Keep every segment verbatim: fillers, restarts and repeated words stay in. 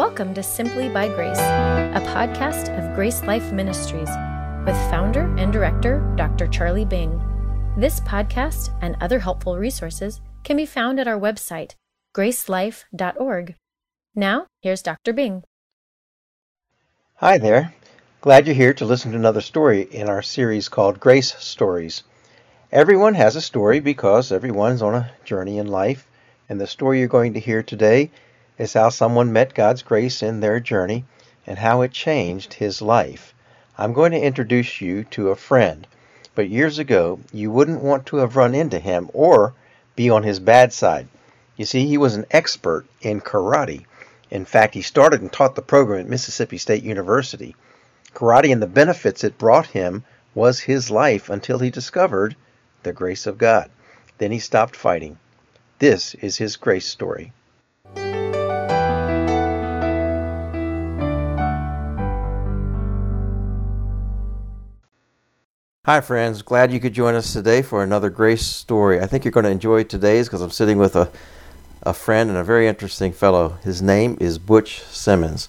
Welcome to Simply by Grace, a podcast of Grace Life Ministries with founder and director, Doctor Charlie Bing. This podcast and other helpful resources can be found at our website, grace life dot org. Now, here's Doctor Bing. Hi there. Glad you're here to listen to another story in our series called Grace Stories. Everyone has a story because everyone's on a journey in life, and the story you're going to hear today is how someone met God's grace in their journey and how it changed his life. I'm going to introduce you to a friend, but years ago you wouldn't want to have run into him or be on his bad side. You see, he was an expert in karate. In fact, he started and taught the program at Mississippi State University. Karate and the benefits it brought him was his life until he discovered the grace of God. Then he stopped fighting. This is his grace story. Hi friends, glad you could join us today for another Grace Story. I think you're going to enjoy today's because I'm sitting with a, a friend and a very interesting fellow. His name is Butch Simmons,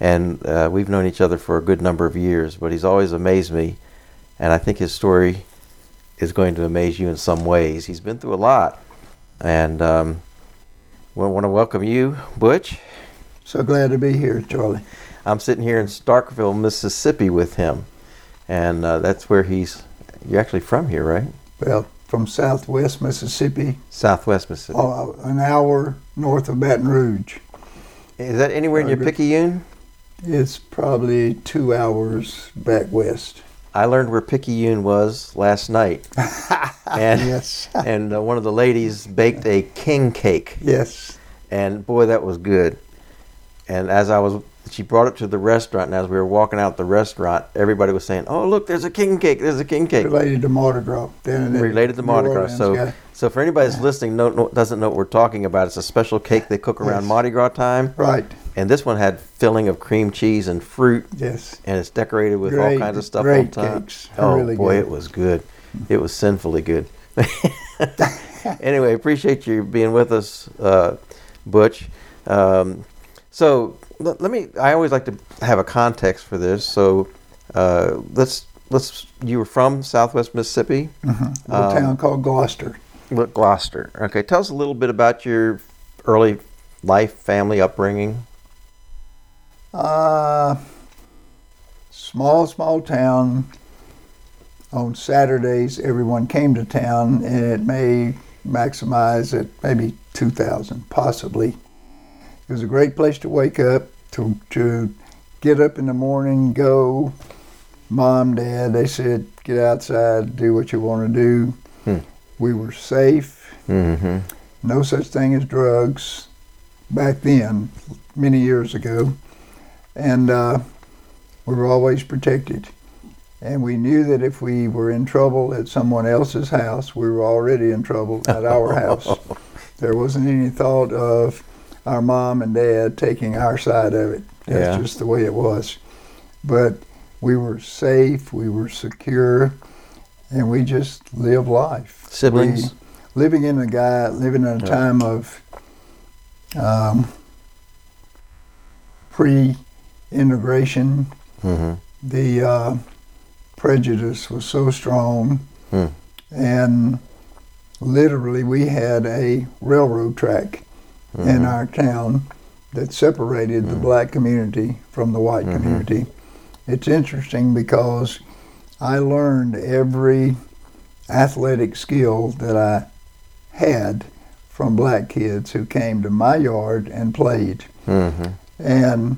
and uh, we've known each other for a good number of years, but he's always amazed me, and I think his story is going to amaze you in some ways. He's been through a lot, and um, we want to welcome you, Butch. So glad to be here, Charlie. I'm sitting here in Starkville, Mississippi with him. And uh, that's where he's, you're actually from here, right? Well, from southwest Mississippi. Southwest Mississippi. Uh, an hour north of Baton Rouge. Is that anywhere in your Picayune? It's probably two hours back west. I learned where Picayune was last night. and, yes. And uh, one of the ladies baked a king cake. Yes. And boy, that was good. And as I was... She brought it to the restaurant, and as we were walking out the restaurant, everybody was saying, "Oh, look, there's a king cake! There's a king cake!" Related to Mardi Gras. Related to Mardi Gras. So, guy. so for anybody that's listening, no, no, doesn't know what we're talking about, it's a special cake they cook around yes. Mardi Gras time. Right. And this one had filling of cream cheese and fruit. Yes. And it's decorated with great, all kinds of stuff on top. Cakes. Oh really boy, good. It was good. It was sinfully good. Anyway, appreciate you being with us, uh, Butch. Um, so. Let me. I always like to have a context for this. So, uh, let's let's. You were from Southwest Mississippi, mm-hmm. a um, town called Gloucester. Gloucester. Okay, tell us a little bit about your early life, family, upbringing. Uh small, small town. On Saturdays, everyone came to town, and it may maximize at maybe two thousand, possibly. It was a great place to wake up, to to get up in the morning, go. Mom, Dad, they said, get outside, do what you want to do. Hmm. We were safe. Mm-hmm. No such thing as drugs back then, many years ago. And uh, we were always protected. And we knew that if we were in trouble at someone else's house, we were already in trouble at our house. There wasn't any thought of our mom and dad taking our side of it. That's yeah. just the way it was. But we were safe, we were secure, and we just lived life. Siblings? We, living in a guy, living in a yeah. time of um, pre-integration, mm-hmm. the uh, prejudice was so strong, mm. and literally we had a railroad track Mm-hmm. in our town that separated mm-hmm. the black community from the white mm-hmm. community. It's interesting because I learned every athletic skill that I had from black kids who came to my yard and played. Mm-hmm. And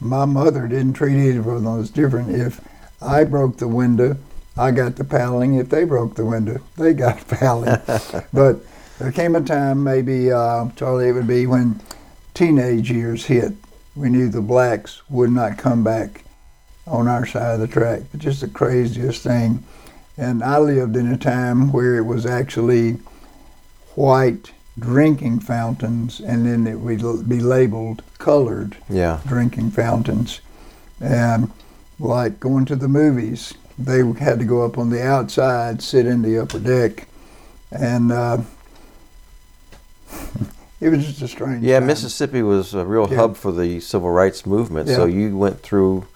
my mother didn't treat either of those different. If I broke the window, I got the paddling. If they broke the window, they got paddling. But there came a time, maybe, uh, Charlie, it would be when teenage years hit. We knew the blacks would not come back on our side of the track. It's just the craziest thing. And I lived in a time where it was actually white drinking fountains, and then it would be labeled colored yeah. drinking fountains. And like going to the movies, they had to go up on the outside, sit in the upper deck, and... Uh, It was just a strange Yeah, time. Mississippi was a real yeah. hub for the civil rights movement, yeah. so you went through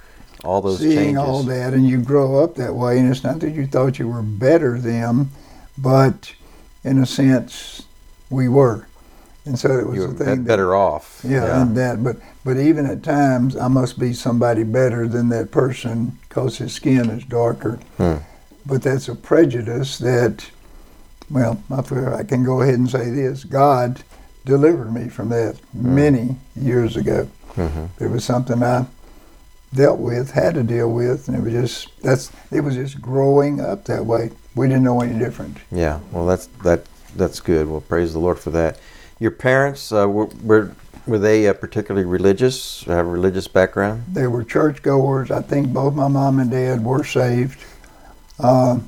all those Seeing changes. Seeing all that, and you grow up that way, and it's not that you thought you were better than, but in a sense, we were. And so it was you a thing. You were better that, off. Yeah, yeah. And that, but, but even at times, I must be somebody better than that person because his skin is darker. Hmm. But that's a prejudice that, well, I feel I can go ahead and say this, God delivered me from that many years ago. Mm-hmm. It was something I dealt with, had to deal with, and it was just that's it was just growing up that way. We didn't know any different. Yeah, well, that's that that's good. Well, praise the Lord for that. Your parents uh, were, were were they uh, particularly religious? Have a religious background? They were churchgoers. I think both my mom and dad were saved. Uh,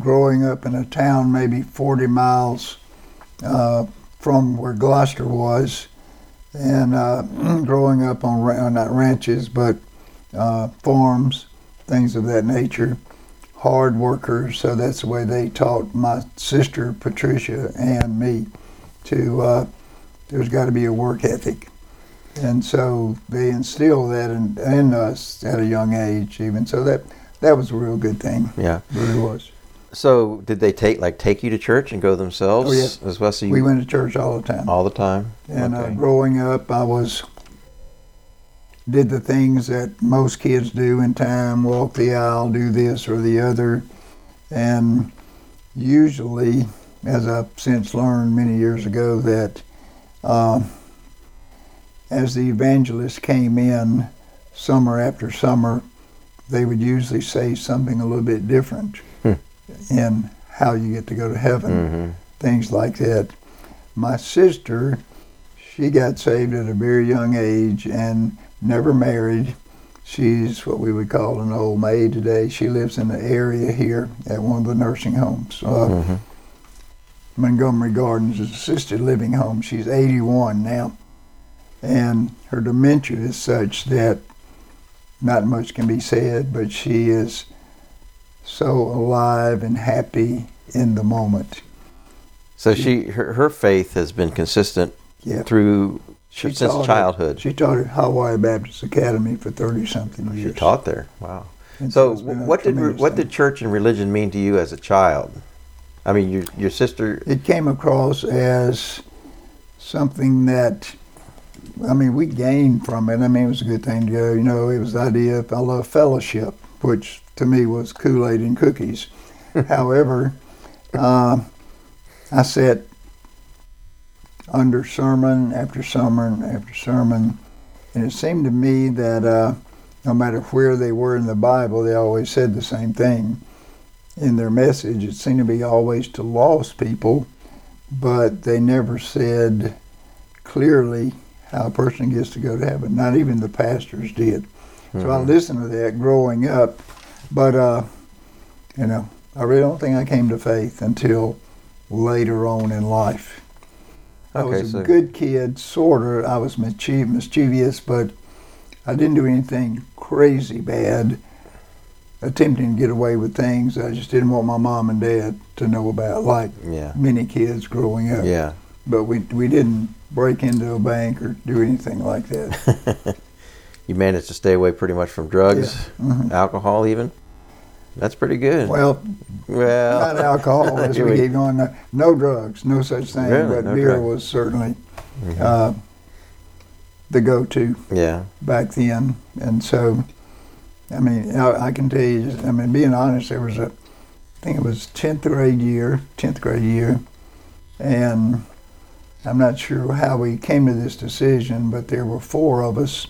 growing up in a town maybe forty miles. Uh, from where Gloucester was, and uh, growing up on, ra- not ranches, but uh, farms, things of that nature, hard workers, so that's the way they taught my sister, Patricia, and me to, uh, there's got to be a work ethic. And so they instilled that in, in us at a young age even, so that, that was a real good thing. Yeah. It really was. So did they take like take you to church and go themselves? Oh, yes. As well, so you, we went to church all the time. All the time? And okay. uh, growing up, I was, did the things that most kids do in time, walk the aisle, do this or the other. And usually, as I've since learned many years ago, that uh, as the evangelists came in summer after summer, they would usually say something a little bit different. In how you get to go to heaven, mm-hmm. things like that. My sister, she got saved at a very young age and never married. She's what we would call an old maid today. She lives in the area here at one of the nursing homes. Uh, mm-hmm. Montgomery Gardens is assisted living home. She's eighty-one now, and her dementia is such that not much can be said, but she is so alive and happy in the moment. So she, she her, her faith has been consistent yeah. through she since childhood. At, she taught at Hawaii Baptist Academy for thirty something years. She taught there. Wow. And so what did what did church and religion mean to you as a child? I mean, your your sister. It came across as something that, I mean, we gained from it. I mean, it was a good thing to go. You know, it was the idea of I love fellowship, which to me was Kool-Aid and cookies. However, uh, I sat under sermon after sermon after sermon, and it seemed to me that uh, no matter where they were in the Bible, they always said the same thing in their message. It seemed to be always to lost people, but they never said clearly how a person gets to go to heaven. Not even the pastors did. So mm-hmm. I listened to that growing up, but, uh, you know, I really don't think I came to faith until later on in life. I okay, was a so. good kid, sort of. I was mischie- mischievous, but I didn't do anything crazy bad, attempting to get away with things I just didn't want my mom and dad to know about, like yeah. many kids growing up. Yeah. But we we didn't break into a bank or do anything like that. You managed to stay away pretty much from drugs, yeah. mm-hmm. alcohol even? That's pretty good. Well, well. not alcohol as we keep going. No, no drugs, no such thing, really? But no beer drug. was certainly mm-hmm. uh, the go-to yeah. back then. And so, I mean, I, I can tell you, I mean, being honest, there was a, I think it was tenth grade year, tenth grade year, and I'm not sure how we came to this decision, but there were four of us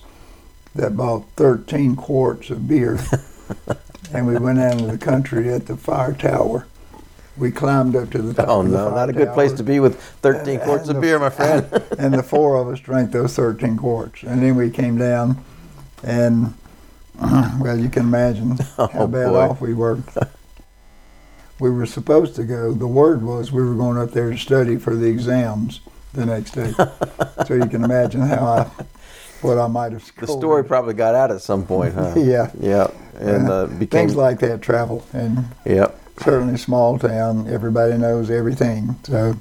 that bought thirteen quarts of beer. And we went out into the country at the fire tower. We climbed up to the top. Oh, of the no, fire not a good tower. Place to be with thirteen and, quarts and of the, beer, my friend. And, and the four of us drank those thirteen quarts. And then we came down, and, well, you can imagine oh, how bad boy. off we were. We were supposed to go. The word was we were going up there to study for the exams the next day. So you can imagine how I... What I might have scored. The story probably got out at some point, huh? yeah. Yeah. And uh, became... Things like that travel. And yep. certainly small town, everybody knows everything. So,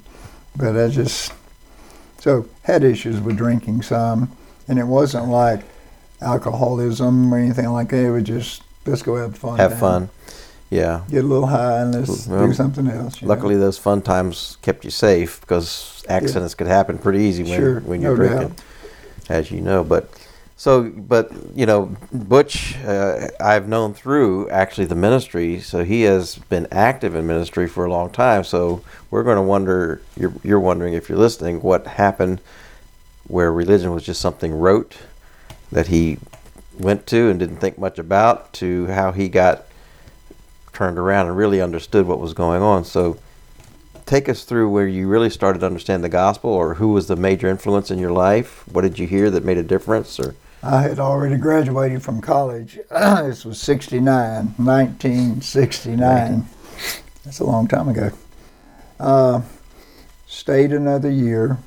but I just, So had issues with drinking some, and it wasn't like alcoholism or anything like that. It was just, let's go have fun. Have time. fun, yeah. Get a little high and let's well, do something else. Luckily, know? those fun times kept you safe because accidents yeah. could happen pretty easy when, sure, when you're no drinking, doubt. as you know. But so, but you know, Butch, uh, I've known through actually the ministry, so he has been active in ministry for a long time. So we're going to wonder, you're, you're wondering if you're listening, what happened where religion was just something rote that he went to and didn't think much about, to how he got turned around and really understood what was going on. So take us through where you really started to understand the gospel, or who was the major influence in your life? What did you hear that made a difference? Or I had already graduated from college. This was sixty-nine, nineteen sixty-nine. That's a long time ago. Uh, stayed another year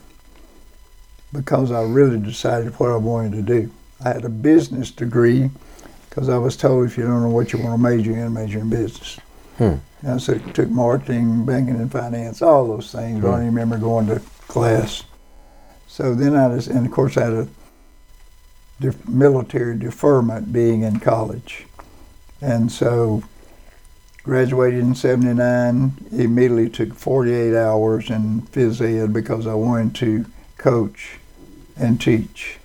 because I really decided what I wanted to do. I had a business degree because I was told if you don't know what you want to major in, major in business. Hmm. I took marketing, banking, and finance, all those things. Hmm. I don't even remember going to class. So then I just, and of course I had a def- military deferment being in college. And so graduated in seventy-nine, immediately took forty-eight hours in phys ed because I wanted to coach and teach.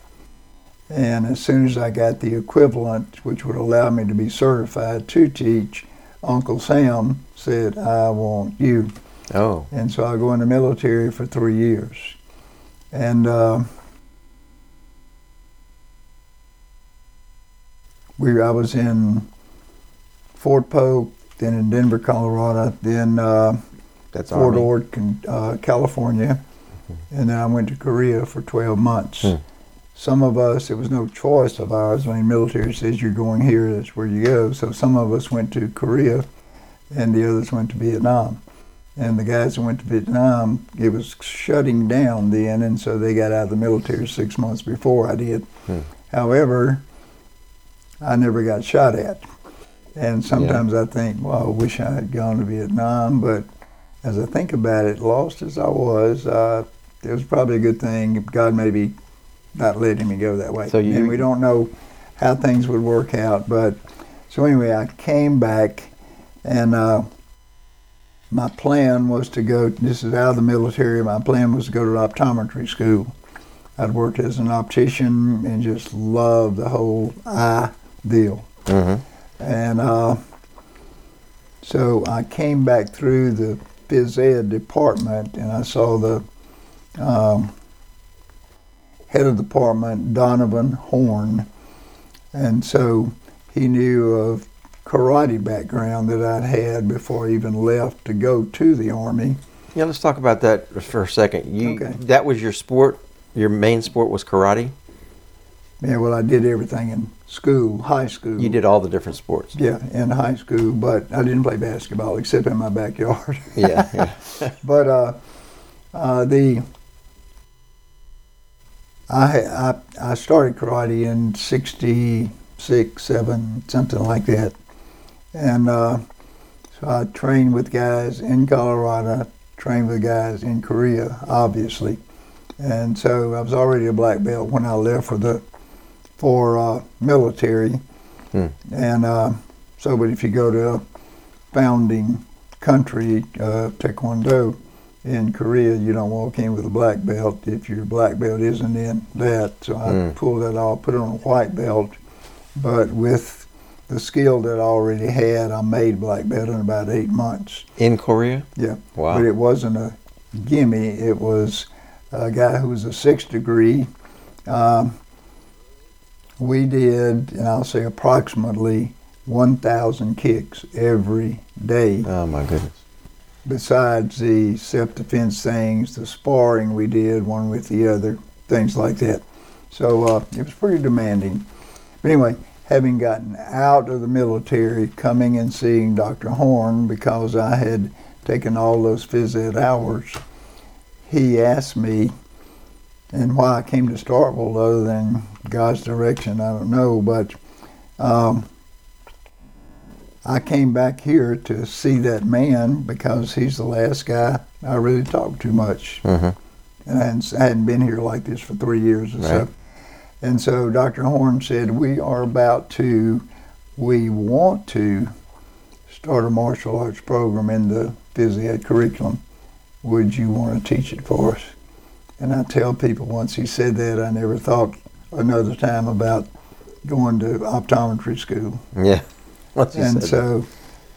And as soon as I got the equivalent, which would allow me to be certified to teach, Uncle Sam said, I want you. Oh. And so I go in the military for three years. And uh, we I was in Fort Polk, then in Denver, Colorado, then uh, That's Fort Ord, uh, California. Mm-hmm. And then I went to Korea for twelve months. Hmm. Some of us, it was no choice of ours. When the military says you're going here, that's where you go. So some of us went to Korea, and the others went to Vietnam. And the guys that went to Vietnam, it was shutting down then, and so they got out of the military six months before I did. Hmm. However, I never got shot at. And sometimes yeah. I think, well, I wish I had gone to Vietnam, but as I think about it, lost as I was, uh, it was probably a good thing. God maybe not letting me go that way. So you, and we don't know how things would work out. But so anyway, I came back, and uh, my plan was to go, this is out of the military, my plan was to go to optometry school. I'd worked as an optician and just loved the whole eye deal. Mm-hmm. And uh, so I came back through the phys ed department, and I saw the um, head of the department, Donovan Horn. And so he knew of karate background that I'd had before I even left to go to the Army. Yeah, let's talk about that for a second. You, okay. That was your sport? Your main sport was karate? Yeah, well, I did everything in school, high school. You did all the different sports? Yeah, in high school, but I didn't play basketball except in my backyard. yeah, yeah. But uh, uh, the... I, I I started karate in sixty-six, seven, something like that. And uh, so I trained with guys in Colorado, trained with guys in Korea, obviously. And so I was already a black belt when I left for the for uh, military. Hmm. And uh, so, but if you go to a founding country, uh, Taekwondo, in Korea, you don't walk in with a black belt if your black belt isn't in that. So I mm. pulled that off, put it on a white belt. But with the skill that I already had, I made black belt in about eight months. In Korea? Yeah. Wow. But it wasn't a gimme. It was a guy who was a sixth degree. Um, we did, and I'll say approximately one thousand kicks every day. Oh, my goodness. Besides the self-defense things, the sparring we did, one with the other, things like that. So uh, it was pretty demanding. But anyway, having gotten out of the military, coming and seeing Doctor Horn, because I had taken all those phys ed hours, he asked me, and why I came to Starkville, other than God's direction, I don't know, but um, I came back here to see that man because he's the last guy I really talked to much. Mm-hmm. and I hadn't, I hadn't been here like this for three years or right. so. And so Doctor Horn said, we are about to, we want to start a martial arts program in the phys ed curriculum. Would you want to teach it for us? And I tell people once he said that, I never thought another time about going to optometry school. Yeah. Once he and said so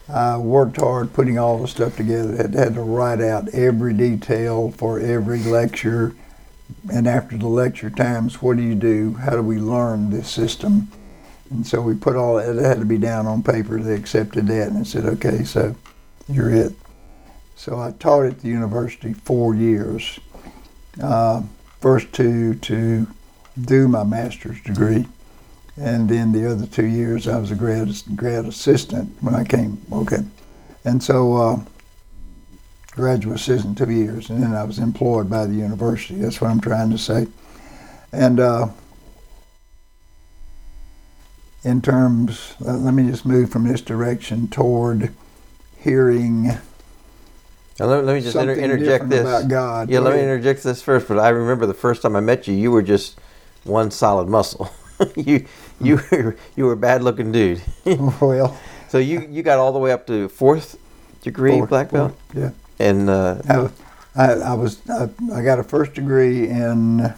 that. I worked hard putting all the stuff together. I had to write out every detail for every lecture. And after the lecture times, what do you do? How do we learn this system? And so we put all that, it had to be down on paper. They accepted that and said, okay, so you're it. So I taught at the university four years. Uh, first two to do my master's degree. And then the other two years I was a grad grad assistant when I came, okay. And so uh, graduate assistant two years, and then I was employed by the university. That's what I'm trying to say. And uh, in terms, uh, let me just move from this direction toward hearing. Now, let, me, let me just inter- interject this. About God. Yeah, right? Let me interject this first. But I remember the first time I met you, you were just one solid muscle. you you were you were a bad looking dude. Well, so you, you got all the way up to fourth degree fourth, black belt. Fourth, yeah, and uh, I, I I was I, I got a first degree in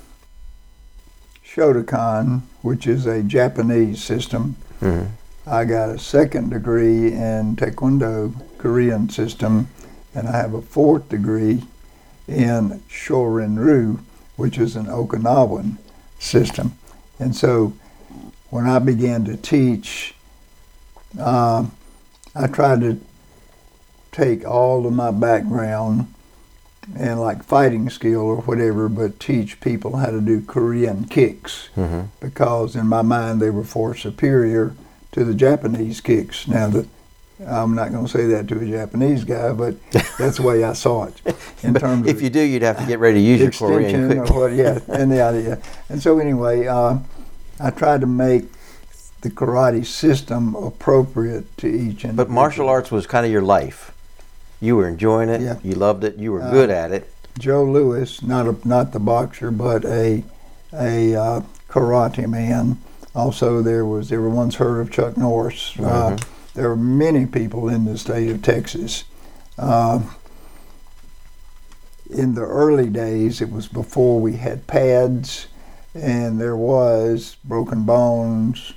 Shotokan, which is a Japanese system. Mm-hmm. I got a second degree in Taekwondo, Korean system. And I have a fourth degree in Shorinru, which is an Okinawan system. And so when I began to teach, uh, I tried to take all of my background and like fighting skill or whatever, but teach people how to do Korean kicks, mm-hmm. because in my mind they were far superior to the Japanese kicks. Now the I'm not going to say that to a Japanese guy, but that's the way I saw it. In terms if of you do, you'd have to get ready to use your Korean quick. Or what, yeah, and the idea. And so anyway, uh, I tried to make the karate system appropriate to each individual. But martial arts was kind of your life. You were enjoying it. Yeah. You loved it. You were uh, good at it. Joe Louis, not a, not the boxer, but a a uh, karate man. Also, there was everyone's heard of Chuck Norris. Mm-hmm. Uh, There are many people in the state of Texas. Uh, in the early days, it was before we had pads, and there was broken bones,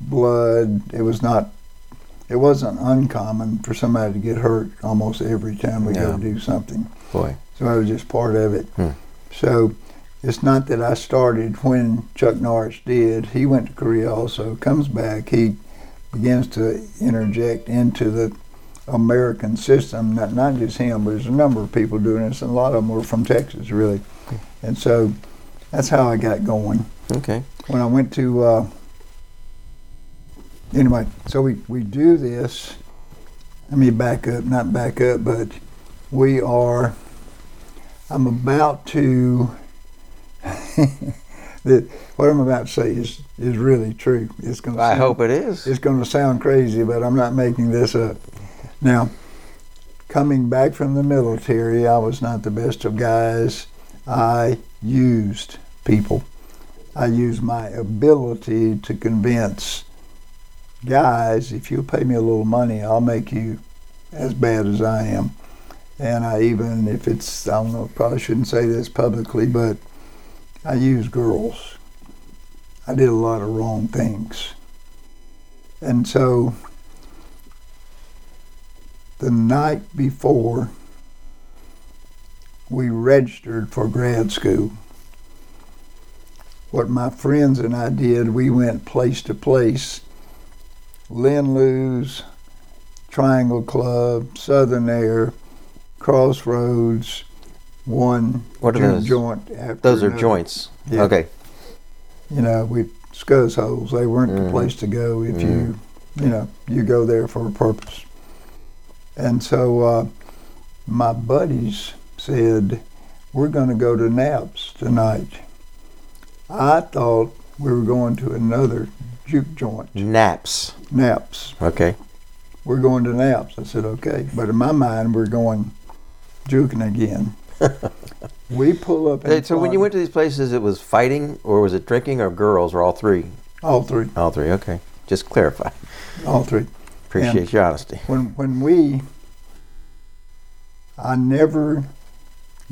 blood. It was not, it wasn't uncommon for somebody to get hurt almost every time we yeah. go to do something. Boy. So I was just part of it. Hmm. So it's not that I started when Chuck Norris did. He went to Korea also, comes back, he begins to interject into the American system, not not just him, but there's a number of people doing this, and a lot of them were from Texas, really. And so that's how I got going. Okay. When I went to, uh, anyway, so we, we do this, let me back up, not back up, but we are, I'm about to, that what I'm about to say is, is really true. It's going to I sound, hope it is. It's going to sound crazy, but I'm not making this up. Now, coming back from the military, I was not the best of guys. I used people. I used my ability to convince guys, if you'll pay me a little money, I'll make you as bad as I am. And I even, if it's, I don't know, probably shouldn't say this publicly, but I used girls. I did a lot of wrong things. And so the night before we registered for grad school, what my friends and I did, we went place to place, Lynn-Lou's, Triangle Club, Southern Air, Crossroads, one what are those? joint after those are another. Joints yeah. Okay, you know, we scuzz holes, they weren't mm. the place to go if mm. you you know you go there for a purpose. And so uh, my buddies said, we're going to go to Naps tonight. I thought we were going to another juke joint. Naps Naps. Okay, we're going to Naps. I said okay, but in my mind we're going juking again. We pull up. And so when you went to these places, it was fighting, or was it drinking, or girls, or all three? All three. All three. Okay, just clarify. All three. Appreciate and your honesty. When when we, I never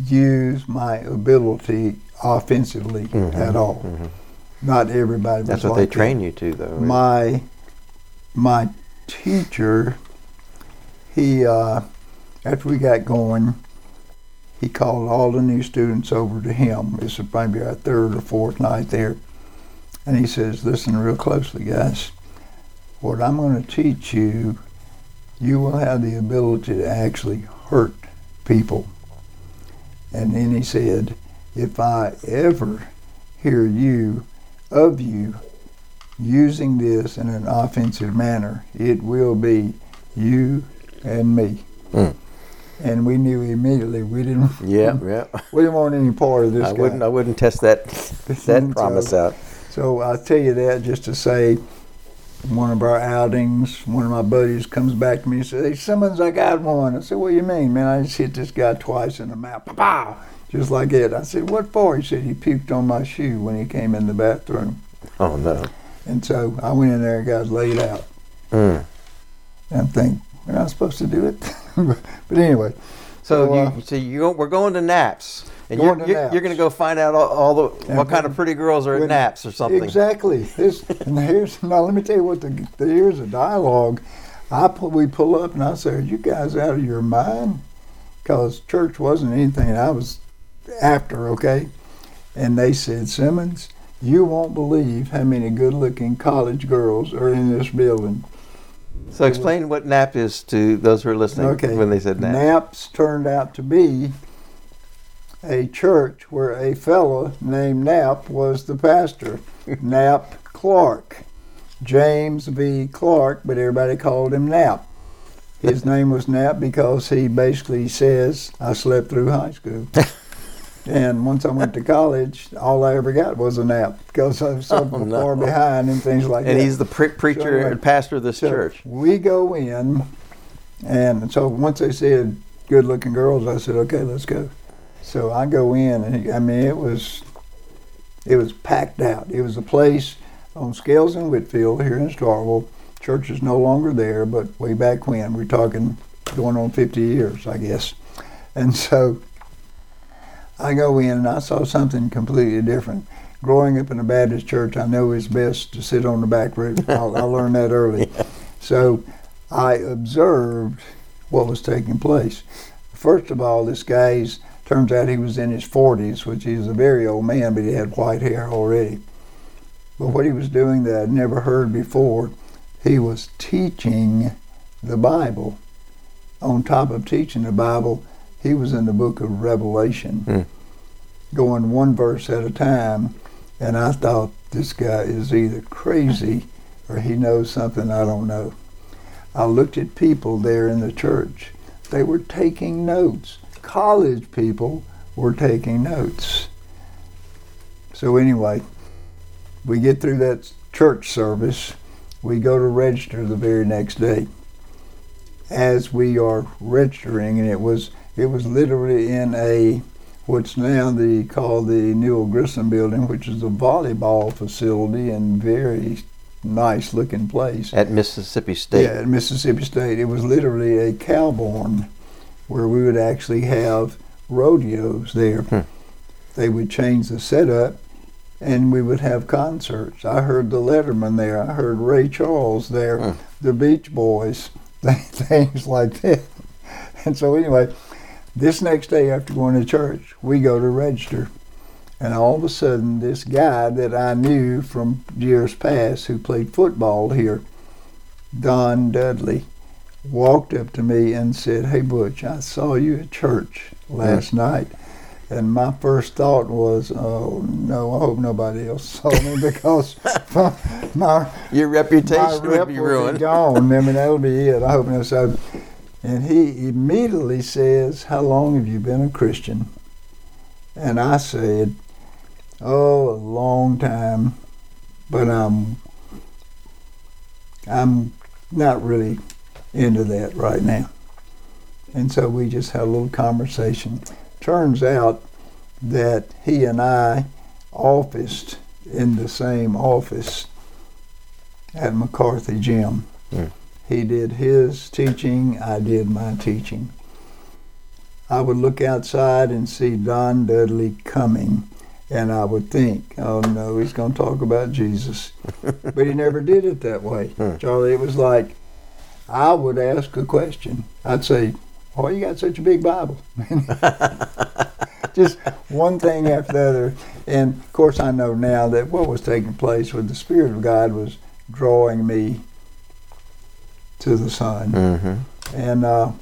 used my ability offensively mm-hmm. at all. Mm-hmm. Not everybody. That's was what like they train that. You to, though. Right? My my teacher, he uh, after we got going. He called all the new students over to him. This is probably our third or fourth night there. And he says, listen real closely, guys. What I'm going to teach you, you will have the ability to actually hurt people. And then he said, if I ever hear you, of you, using this in an offensive manner, it will be you and me. Mm. And we knew immediately we didn't. Yeah, yeah. We didn't want any part of this. I guy. wouldn't. I wouldn't test that that promise so, out. So I tell you that just to say, one of our outings, one of my buddies comes back to me and says, "Hey, Simmons, I got one." I said, "What do you mean, man? I just hit this guy twice in the mouth, pow, pow, just like that." I said, "What for?" He said, "He puked on my shoe when he came in the bathroom." Oh no! And so I went in there and got laid out. Mm. And I'm thinking, we're not supposed to do it. But anyway, so so, uh, you, so you we're going to N A P S, and going you're, you're, you're going to go find out all, all the what and kind of pretty girls are at N A P S or something. Exactly. This and here's now. Let me tell you what the here's a dialogue. I pull, we pull up and I say, "Are you guys out of your mind?" Because church wasn't anything I was after. Okay, and they said, "Simmons, you won't believe how many good-looking college girls are in this building." So explain what N A P is to those who are listening okay. when they said N A P. N A P's turned out to be a church where a fellow named N A P was the pastor. N A P Clark. James V. Clark, but everybody called him N A P. His name was N A P because he basically says, I slept through high school. And once I went to college, all I ever got was a nap because I was so oh, no. far behind and things like and that. And he's the pre- preacher so, and pastor of this so church. We go in, and so once they said good-looking girls, I said, okay, let's go. So I go in, and he, I mean, it was it was packed out. It was a place on Scales and Whitfield here in Starkville. Church is no longer there, but way back when, we're talking going on fifty years, I guess. And so I go in and I saw something completely different. Growing up in a Baptist church, I know it's best to sit on the back row. I, I learned that early. Yeah. So I observed what was taking place. First of all, this guy's, turns out he was in his forties, which he's a very old man, but he had white hair already. But what he was doing that I'd never heard before, he was teaching the Bible. On top of teaching the Bible, he was in the book of Revelation, hmm. going one verse at a time, and I thought, this guy is either crazy or he knows something I don't know. I looked at people there in the church. They were taking notes. College people were taking notes. So anyway, we get through that church service. We go to register the very next day. As we are registering, and it was It was literally in a, what's now the called the Newell Grissom Building, which is a volleyball facility and very nice looking place. At Mississippi State. Yeah, at Mississippi State. It was literally a cow barn where we would actually have rodeos there. Hmm. They would change the setup and we would have concerts. I heard the Letterman there. I heard Ray Charles there, hmm. the Beach Boys, things like that. And so anyway, this next day after going to church, we go to register. And all of a sudden, this guy that I knew from years past who played football here, Don Dudley, walked up to me and said, hey, Butch, I saw you at church last night. And my first thought was, oh, no, I hope nobody else saw me because my, my, your reputation my would be ruined. Be gone. I mean, that'll be it. I hope no. So, and he immediately says, how long have you been a Christian? And I said, oh, a long time, but I'm I'm not really into that right now. And so we just had a little conversation. Turns out that he and I officed in the same office at McCarthy Gym. Mm. He did his teaching, I did my teaching. I would look outside and see Don Dudley coming, and I would think, oh no, he's going to talk about Jesus. But he never did it that way. Hmm. Charlie, it was like, I would ask a question. I'd say, why you got such a big Bible? Just one thing after the other. And of course I know now that what was taking place with the Spirit of God was drawing me to the Son. Mm-hmm. And uh,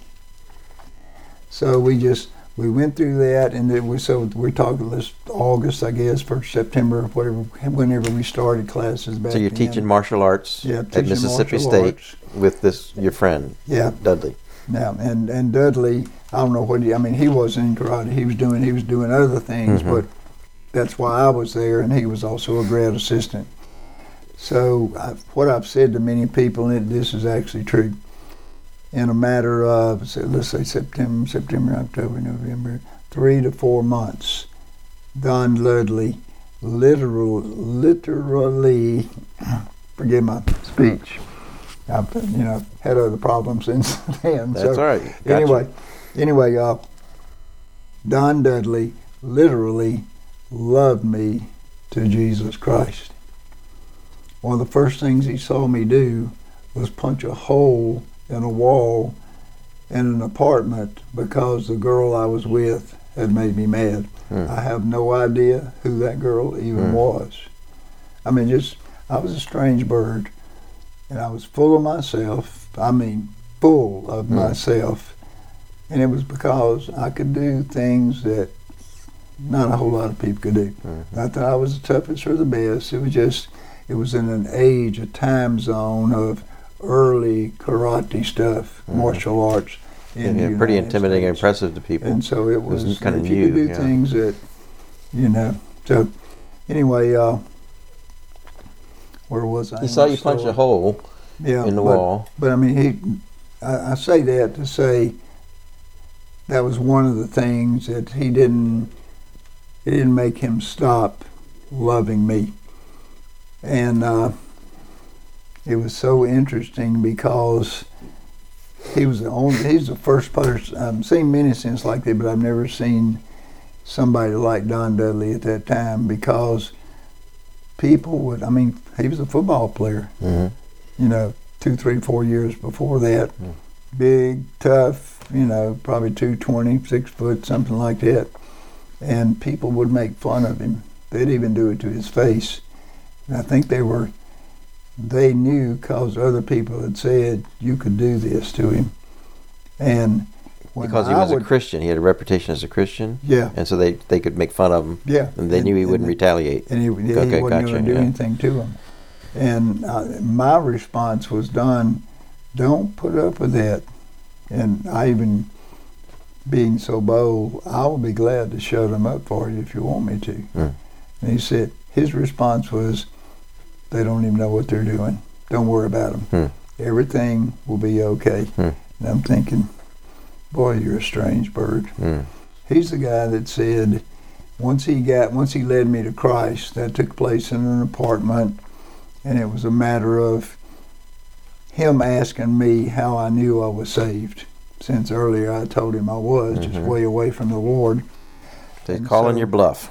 so we just, we went through that, and it was, so we're talking this August, I guess, for September, whatever, whenever we started classes back then. So you're then. teaching martial arts yeah, at Mississippi State arts. with this, your friend, yeah. Dudley. Now, and, and Dudley, I don't know what he, I mean, he wasn't in karate, he was doing, he was doing other things, mm-hmm. but that's why I was there, and he was also a grad assistant. So I've, what I've said to many people, and this is actually true, in a matter of, let's say September, September, October, November, three to four months, Don Dudley literal, literally, forgive my speech, I've you know, had other problems since then. That's so, all right. Gotcha. Anyway, anyway, uh, Don Dudley literally loved me to Jesus Christ. One of the first things he saw me do was punch a hole in a wall in an apartment because the girl I was with had made me mad. Mm. I have no idea who that girl even mm. was. I mean, just, I was a strange bird, and I was full of myself. I mean, full of mm. myself. And it was because I could do things that not a whole lot of people could do. Mm. Not that I was the toughest or the best. It was just, it was in an age, a time zone of early karate stuff, mm. martial arts. In yeah, the pretty United intimidating States. And impressive to people. And so it was, it was kind of new. You could do yeah. things that, you know. So anyway, uh, where was I? He saw you punch a hole yeah, in the but, wall. But I mean, he. I, I say that to say that was one of the things that he didn't, it didn't make him stop loving me. And uh, it was so interesting because he was the only—he was the first person. I've seen many since like that, but I've never seen somebody like Don Dudley at that time because people would. I mean, he was a football player. Mm-hmm. You know, two, three, four years before that, mm-hmm. big, tough. You know, probably two twenty, six foot, something like that. And people would make fun of him. They'd even do it to his face. I think they were, they knew because other people had said you could do this to him. And when because he I was would, a Christian, he had a reputation as a Christian. Yeah. And so they, they could make fun of him. Yeah. And they and, knew he wouldn't and retaliate. And he, yeah, okay, he wasn't gotcha, going to do yeah. anything to him. And uh, my response was, Don, don't put up with that. And I even, being so bold, I will be glad to shut him up for you if you want me to. Mm. And he said, his response was, they don't even know what they're doing. Don't worry about them. Hmm. Everything will be okay. Hmm. And I'm thinking, boy, you're a strange bird. Hmm. He's the guy that said, once he got, once he led me to Christ, that took place in an apartment, and it was a matter of him asking me how I knew I was saved. Since earlier I told him I was, mm-hmm. just way away from the Lord. They're and calling so, your bluff.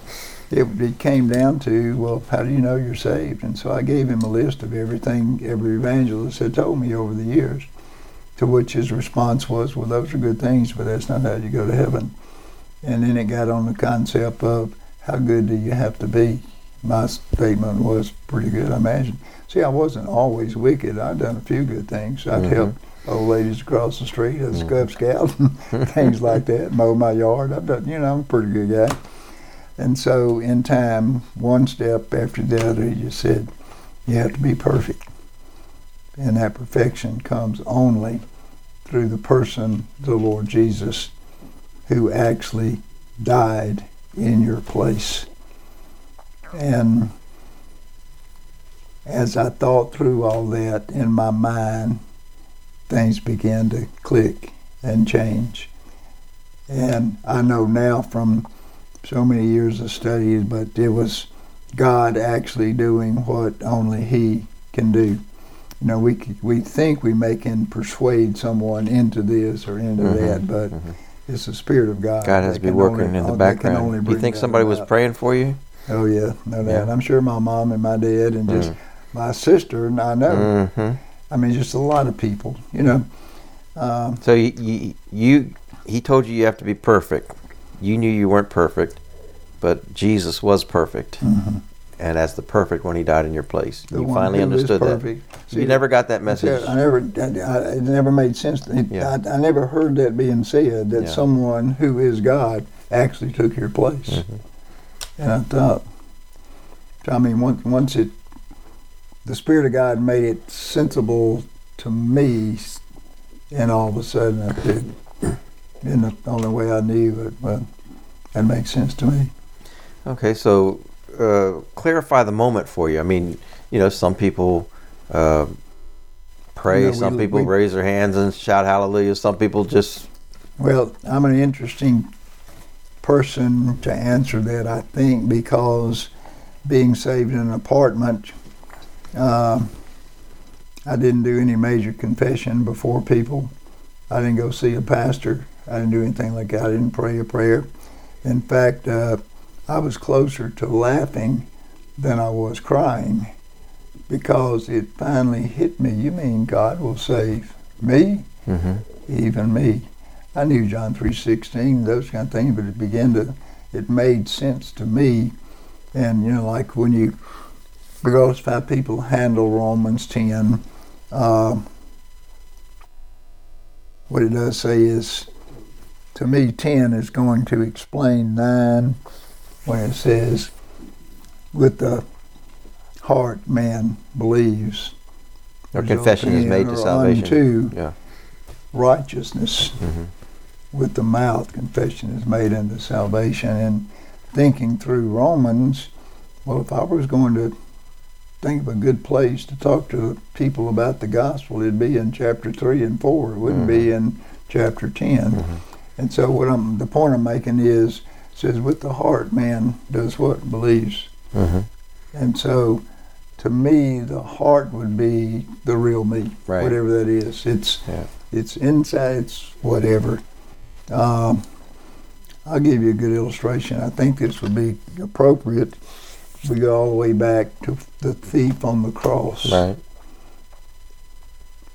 It, it came down to, well, how do you know you're saved? And so I gave him a list of everything every evangelist had told me over the years, to which his response was, well, those are good things, but that's not how you go to heaven. And then it got on the concept of, how good do you have to be? My statement was pretty good, I imagine. See, I wasn't always wicked. I'd done a few good things. I'd mm-hmm. helped old ladies across the street, a Cub Scout, things like that, mow my yard. I've done, you know, I'm a pretty good guy. And so in time, one step after the other, he just said, you have to be perfect. And that perfection comes only through the person, the Lord Jesus, who actually died in your place. And as I thought through all that in my mind, things began to click and change. And I know now from so many years of studies, but it was God actually doing what only He can do. You know, we we think we may can persuade someone into this or into mm-hmm. that, but mm-hmm. it's the Spirit of God. God has to be working only, in the background. Do you think somebody was praying for you? Oh, yeah, no doubt. Yeah. I'm sure my mom and my dad and just mm-hmm. my sister, and I know. Mm-hmm. I mean, just a lot of people, you know. Um, so you, you, you, he told you you have to be perfect. You knew you weren't perfect, but Jesus was perfect. Mm-hmm. And as the perfect one, He died in your place. You finally understood that. See, you never got that message. I never, I, it never made sense. It, yeah. I, I never heard that being said, that yeah. someone who is God actually took your place. Mm-hmm. And I thought, I mean, once, once it, the Spirit of God made it sensible to me, and all of a sudden I did. And the only way I knew it, but that makes sense to me. Okay, so... Uh, clarify the moment for you. I mean, you know, some people uh, pray, you know, some we, people we, raise their hands and shout hallelujah, some people just... Well, I'm an interesting person to answer that, I think, because being saved in an apartment, uh, I didn't do any major confession before people. I didn't go see a pastor. I didn't do anything like that. I didn't pray a prayer. In fact, uh, I was closer to laughing than I was crying, because it finally hit me. You mean God will save me? Mm-hmm. Even me. I knew John three sixteen, those kind of things, but it began to, it made sense to me. And, you know, like when you, because five people handle Romans ten, uh, what it does say is, to me, ten is going to explain nine, where it says, with the heart man believes. Or confession is made to salvation. Unto yeah. righteousness. Mm-hmm. With the mouth, confession is made unto salvation. And thinking through Romans, well, if I was going to think of a good place to talk to people about the gospel, it'd be in chapter three and four. It wouldn't mm-hmm. be in chapter ten. Mm-hmm. And so what I'm, the point I'm making is, says, with the heart, man does what? Believes. Mm-hmm. And so, to me, the heart would be the real me, right. Whatever that is. It's yeah. it's inside, it's whatever. Um, I'll give you a good illustration. I think this would be appropriate. We go all the way back to the thief on the cross. Right.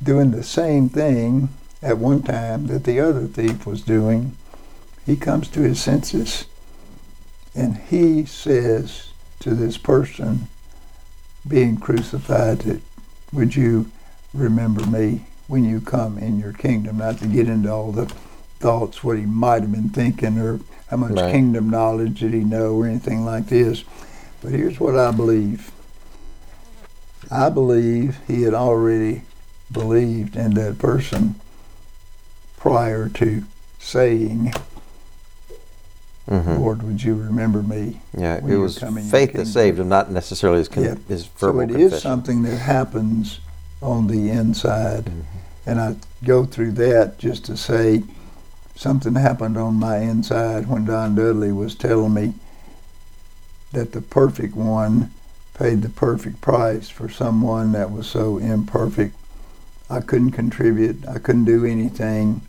Doing the same thing at one time that the other thief was doing. He comes to his senses. And he says to this person being crucified, would you remember me when you come in your kingdom? Not to get into all the thoughts, what he might have been thinking, or how much right. kingdom knowledge did he know, or anything like this. But here's what I believe. I believe he had already believed in that person prior to saying, mm-hmm. Lord, would you remember me? Yeah, it was faith that saved him, not necessarily his, con- yeah. his verbal confession. So it confession. Is something that happens on the inside. Mm-hmm. And I go through that just to say something happened on my inside when Don Dudley was telling me that the perfect one paid the perfect price for someone that was so imperfect. I couldn't contribute. I couldn't do anything.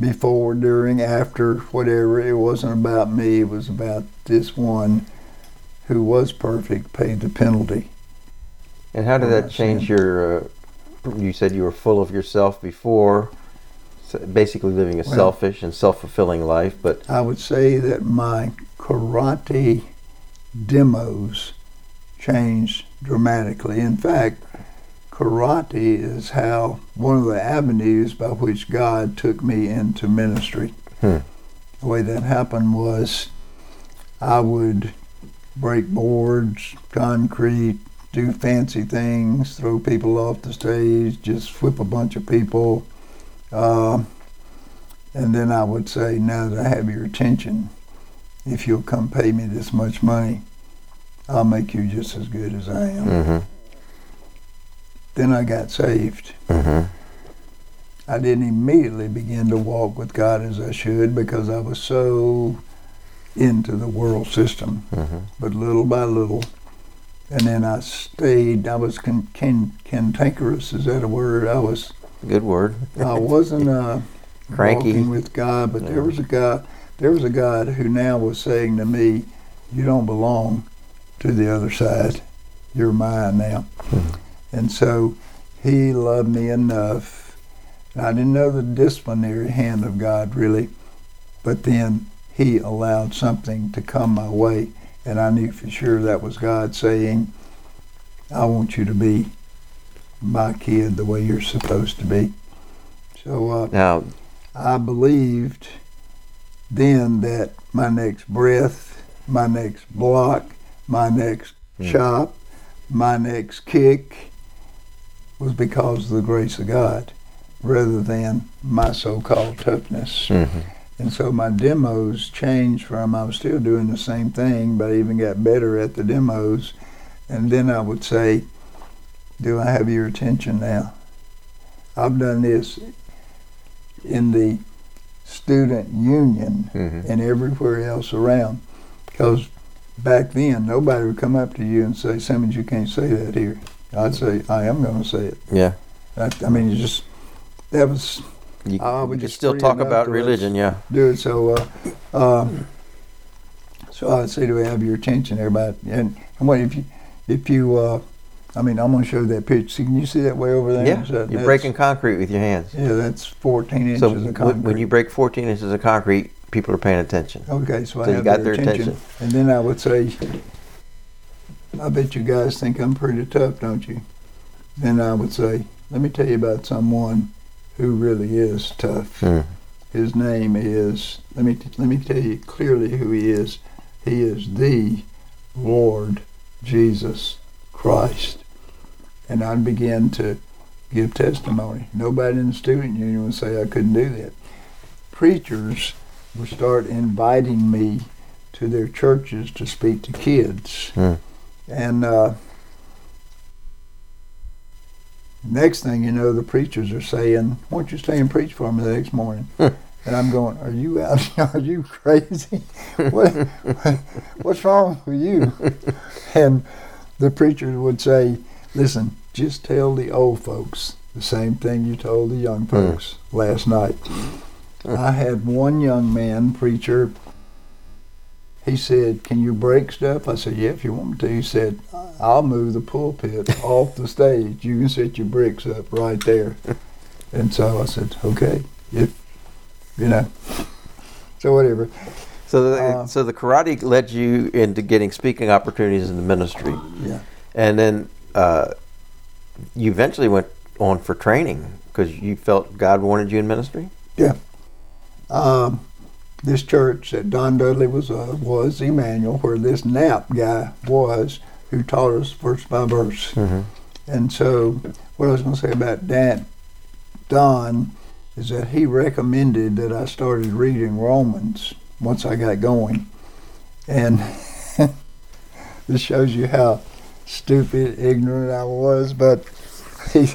Before, during, after, whatever, it wasn't about me, it was about this one who was perfect, paid the penalty. And how did that change your, uh, you said you were full of yourself before, basically living a well, selfish and self-fulfilling life, but... I would say that my karate demos changed dramatically. In fact, karate is how one of the avenues by which God took me into ministry. Hmm. The way that happened was I would break boards, concrete, do fancy things, throw people off the stage, just whip a bunch of people. Uh, and then I would say, now that I have your attention, if you'll come pay me this much money, I'll make you just as good as I am. Mm-hmm. Then I got saved. Mm-hmm. I didn't immediately begin to walk with God as I should because I was so into the world system, mm-hmm. but little by little. And then I stayed, I was can, can, cantankerous, is that a word? I was... Good word. I wasn't uh, cranky walking with God, but yeah. there was a guy, there was a God who now was saying to me, you don't belong to the other side. You're mine now. Mm-hmm. And so he loved me enough. I didn't know the disciplinary hand of God, really, but then he allowed something to come my way, and I knew for sure that was God saying, I want you to be my kid the way you're supposed to be. So uh, now, I believed then that my next breath, my next block, my next mm. chop, my next kick was because of the grace of God rather than my so-called toughness. Mm-hmm. And so my demos changed from, I was still doing the same thing, but I even got better at the demos. And then I would say, do I have your attention now? I've done this in the student union mm-hmm. and everywhere else around, because back then nobody would come up to you and say, Simmons, you can't say that here. I'd say, I am going to say it. Yeah. I, I mean, you just, that was... You uh, we just still talk about religion, yeah. Do it so. Uh, uh, so I'd say, do we have your attention, everybody? And, and what if you, if you, uh, I mean, I'm going to show that picture. See, can you see that way over there? Yeah, so you're breaking concrete with your hands. Yeah, that's fourteen inches so of concrete. So when you break fourteen inches of concrete, people are paying attention. Okay, so, so I have you got their, their attention. attention. And then I would say, I bet you guys think I'm pretty tough, don't you? Then I would say, let me tell you about someone who really is tough. Mm. His name is, let me t- let me tell you clearly who he is. He is the Lord Jesus Christ. And I'd begin to give testimony. Nobody in the student union would say I couldn't do that. Preachers would start inviting me to their churches to speak to kids. Mm. And uh, next thing you know, the preachers are saying, why don't you stay and preach for me the next morning? And I'm going, are you out? Are you crazy? what, what, what's wrong with you? And the preachers would say, listen, just tell the old folks the same thing you told the young folks mm. last night. I had one young man, preacher, he said, can you break stuff? I said, yeah, if you want me to. He said, I'll move the pulpit off the stage. You can set your bricks up right there. And so I said, okay, if, you know, so whatever. So the, uh, so the karate led you into getting speaking opportunities in the ministry. Yeah. And then uh, you eventually went on for training because you felt God wanted you in ministry? Yeah. Um. This church that Don Dudley was uh, was Emmanuel, where this Knapp guy was who taught us verse by verse. Mm-hmm. And so what I was going to say about that, Don, is that he recommended that I started reading Romans once I got going. And this shows you how stupid, ignorant I was, but he,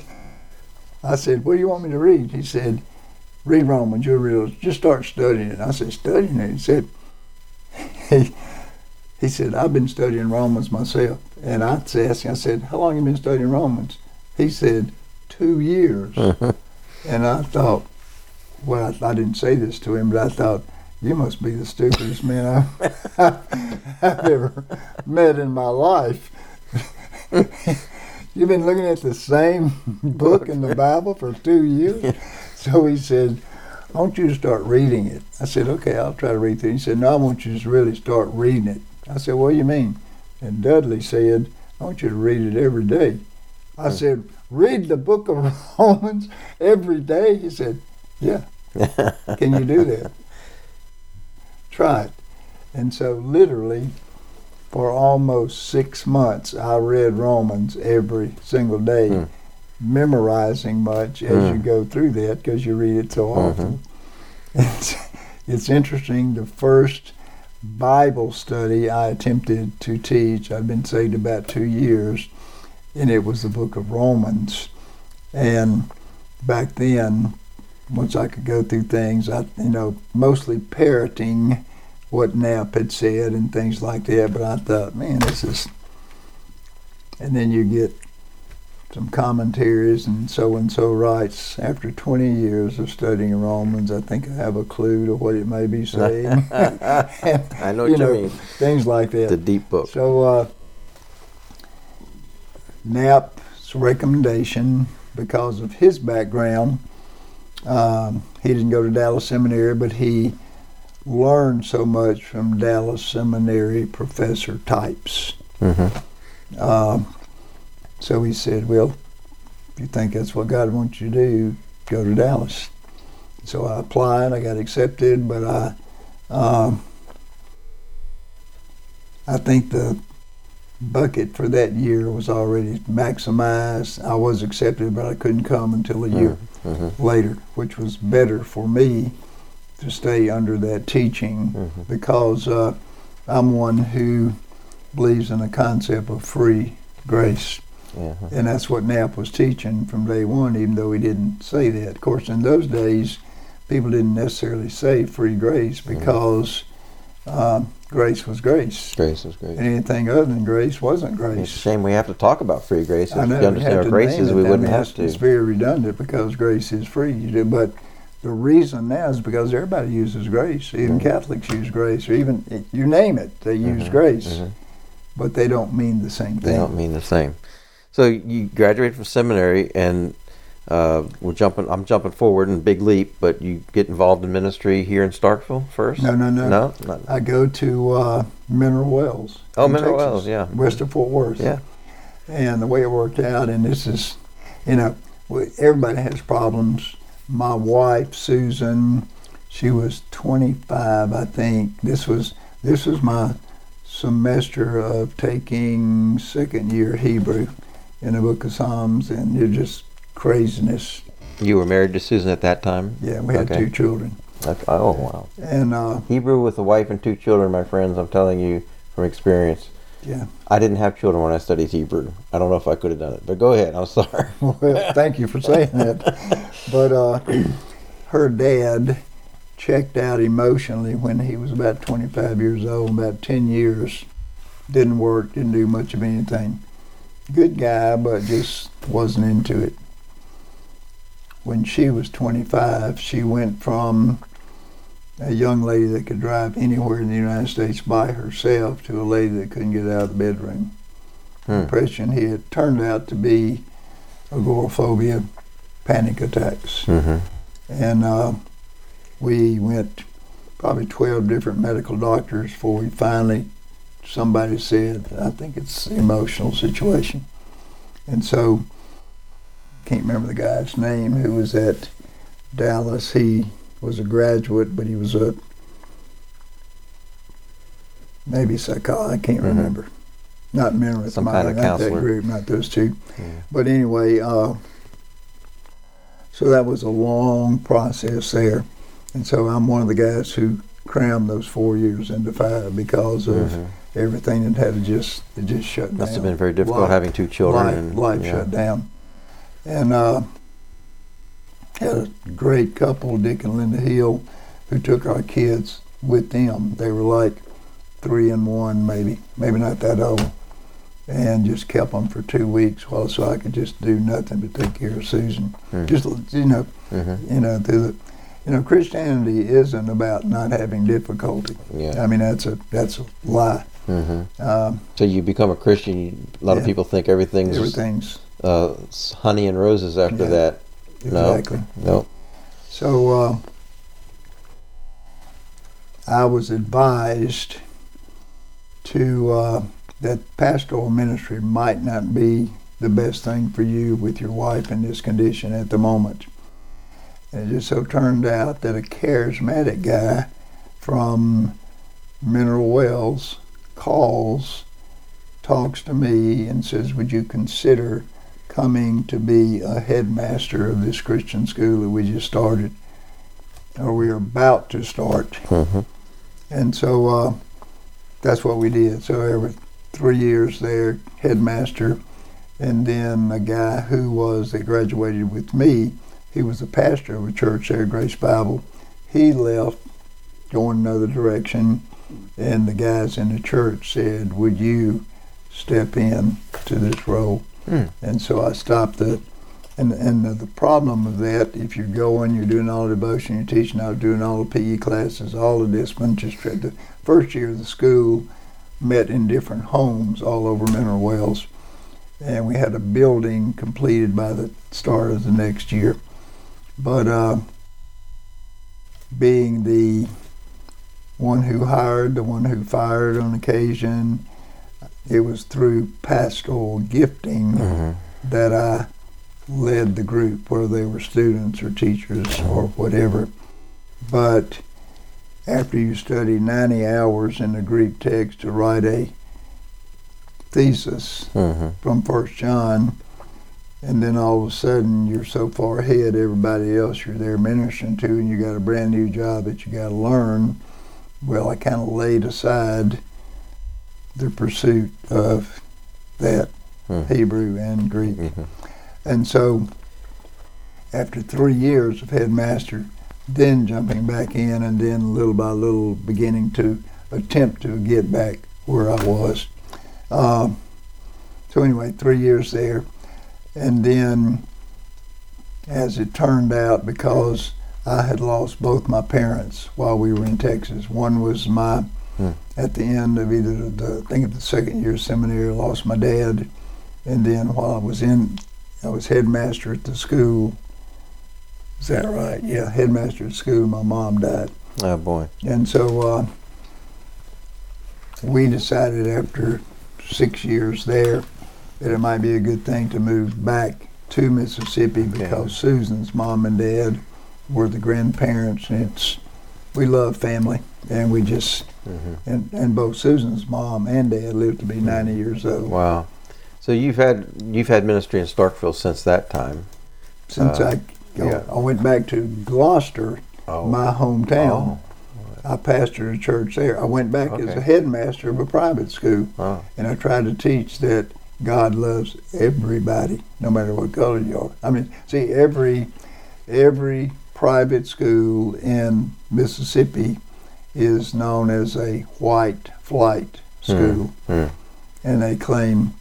I said, what do you want me to read? He said, read Romans, you'll realize, just start studying it. I said, studying it? He said, he, he said, I've been studying Romans myself. And I asked him, I said, how long have you been studying Romans? He said, two years. And I thought, well, I, I didn't say this to him, but I thought, you must be the stupidest man I've, I've ever met in my life. You've been looking at the same book in the Bible for two years? So he said, I want you to start reading it. I said, okay, I'll try to read through it. He said, no, I want you to really start reading it. I said, what do you mean? And Dudley said, I want you to read it every day. I said, read the book of Romans every day? He said, yeah. Can you do that? Try it. And so literally for almost six months, I read Romans every single day. Mm. memorizing much as mm. you go through that because you read it so often. Mm-hmm. It's, it's interesting, the first Bible study I attempted to teach, I've been saved about two years, and it was the book of Romans. And back then, once I could go through things, I, you know, mostly parroting what Knapp had said and things like that, but I thought, man, this is... And then you get some commentaries, and so-and-so writes, after twenty years of studying Romans, I think I have a clue to what it may be saying. I know what you, you know, mean. Things like that. The deep book. So uh, Knapp's recommendation, because of his background, um, he didn't go to Dallas Seminary, but he learned so much from Dallas Seminary professor types. Mm-hmm. Um, so he said, well, if you think that's what God wants you to do, go to Dallas. So I applied, I got accepted, but I um, I think the bucket for that year was already maximized. I was accepted, but I couldn't come until a year mm-hmm. later, which was better for me to stay under that teaching mm-hmm. because uh, I'm one who believes in the concept of free grace. Mm-hmm. And that's what Knapp was teaching from day one, even though he didn't say that. Of course, in those days, people didn't necessarily say free grace because mm-hmm. uh, grace was grace. Grace was grace. And anything other than grace wasn't grace. It's a shame we have to talk about free grace. If I know, you understand our graces, we wouldn't I mean, have to. It's very redundant because grace is free. You do, but the reason now is because everybody uses grace. Even mm-hmm. Catholics use grace, or even, you name it, they mm-hmm. use grace. Mm-hmm. But they don't mean the same thing. They don't mean the same. So you graduated from seminary, and uh, we're jumping. I'm jumping forward in a big leap, but you get involved in ministry here in Starkville first? No, no, no. No, not. I go to uh, Mineral Wells. Oh, Mineral Texas, Wells, yeah. West of Fort Worth. Yeah. And the way it worked out, and this is, you know, everybody has problems. My wife, Susan, she was twenty-five, I think. This was this was my semester of taking second year Hebrew in the book of Psalms, and you're just craziness. You were married to Susan at that time? Yeah, we had okay. two children. That's, oh, wow. And uh, Hebrew with a wife and two children, my friends, I'm telling you from experience. Yeah. I didn't have children when I studied Hebrew. I don't know if I could have done it, but go ahead, I'm sorry. Well, thank you for saying that. But uh, her dad checked out emotionally when he was about twenty-five years old, about ten years. Didn't work, didn't do much of anything. Good guy, but just wasn't into it. When she was twenty-five, she went from a young lady that could drive anywhere in the United States by herself to a lady that couldn't get out of the bedroom. Hmm. Depression hit, turned out to be agoraphobia, panic attacks. Mm-hmm. And uh, we went probably twelve different medical doctors before we finally, somebody said, I think it's an emotional situation. And so, can't remember the guy's name who was at Dallas. He was a graduate, but he was a, maybe psychologist, I can't mm-hmm. remember. Not memory, Some my, kind of not counselor. That group, not those two. Yeah. But anyway, uh, so that was a long process there. And so I'm one of the guys who crammed those four years into five because of mm-hmm. everything that had to just it just shut down. Must have been very difficult life, having two children. Life, and, life yeah. shut down. And uh, had a great couple, Dick and Linda Hill, who took our kids with them. They were like three and one, maybe, maybe not that old, and just kept them for two weeks while so I could just do nothing but take care of Susan. Mm-hmm. Just you know, mm-hmm. you know through the. You know, Christianity isn't about not having difficulty. Yeah. I mean, that's a that's a lie. Mm-hmm. Um, so you become a Christian. A lot yeah. of people think everything's everything's uh, honey and roses after yeah, that. No, exactly. No. So uh, I was advised to uh, that pastoral ministry might not be the best thing for you with your wife in this condition at the moment. And it just so turned out that a charismatic guy from Mineral Wells calls, talks to me, and says, would you consider coming to be a headmaster of this Christian school that we just started, or we're about to start? Mm-hmm. And so uh, that's what we did. So every three years there, headmaster, and then a guy who was, that graduated with me, he was the pastor of a church there, Grace Bible. He left, going another direction, and the guys in the church said, would you step in to this role? Mm. And so I stopped it. And, and the, the problem of that, if you go and you're doing all the devotion, you're teaching, I was doing all the P E classes, all the disciplines. Just the first year of the school, met in different homes all over Mineral Wells. And we had a building completed by the start of the next year. But uh, being the one who hired, the one who fired on occasion, it was through pastoral gifting mm-hmm. that I led the group, whether they were students or teachers or whatever. But after you study ninety hours in the Greek text to write a thesis mm-hmm. from First John, and then all of a sudden you're so far ahead everybody else you're there ministering to, and you got a brand new job that you got to learn. Well, I kind of laid aside the pursuit of that mm-hmm. Hebrew and Greek. Mm-hmm. And so after three years of headmaster, then jumping back in, and then little by little beginning to attempt to get back where I was. Um, so anyway, three years there. And then, as it turned out, because I had lost both my parents while we were in Texas. One was my, hmm. at the end of either the, I think of the second year seminary, I lost my dad. And then while I was in, I was headmaster at the school. Is that right? Yeah, headmaster at school. My mom died. Oh, boy. And so uh, we decided after six years there that it might be a good thing to move back to Mississippi because yeah. Susan's mom and dad were the grandparents. And it's, we love family. And we just, mm-hmm. and, and both Susan's mom and dad lived to be ninety years old. Wow. So you've had you've had ministry in Starkville since that time. Since uh, I yeah. I went back to Gloucester, oh. my hometown. Oh. I pastored a church there. I went back okay. as a headmaster of a private school, oh. and I tried to teach that God loves everybody, no matter what color you are. I mean, see, every every private school in Mississippi is known as a white flight school, mm. Mm. and they claim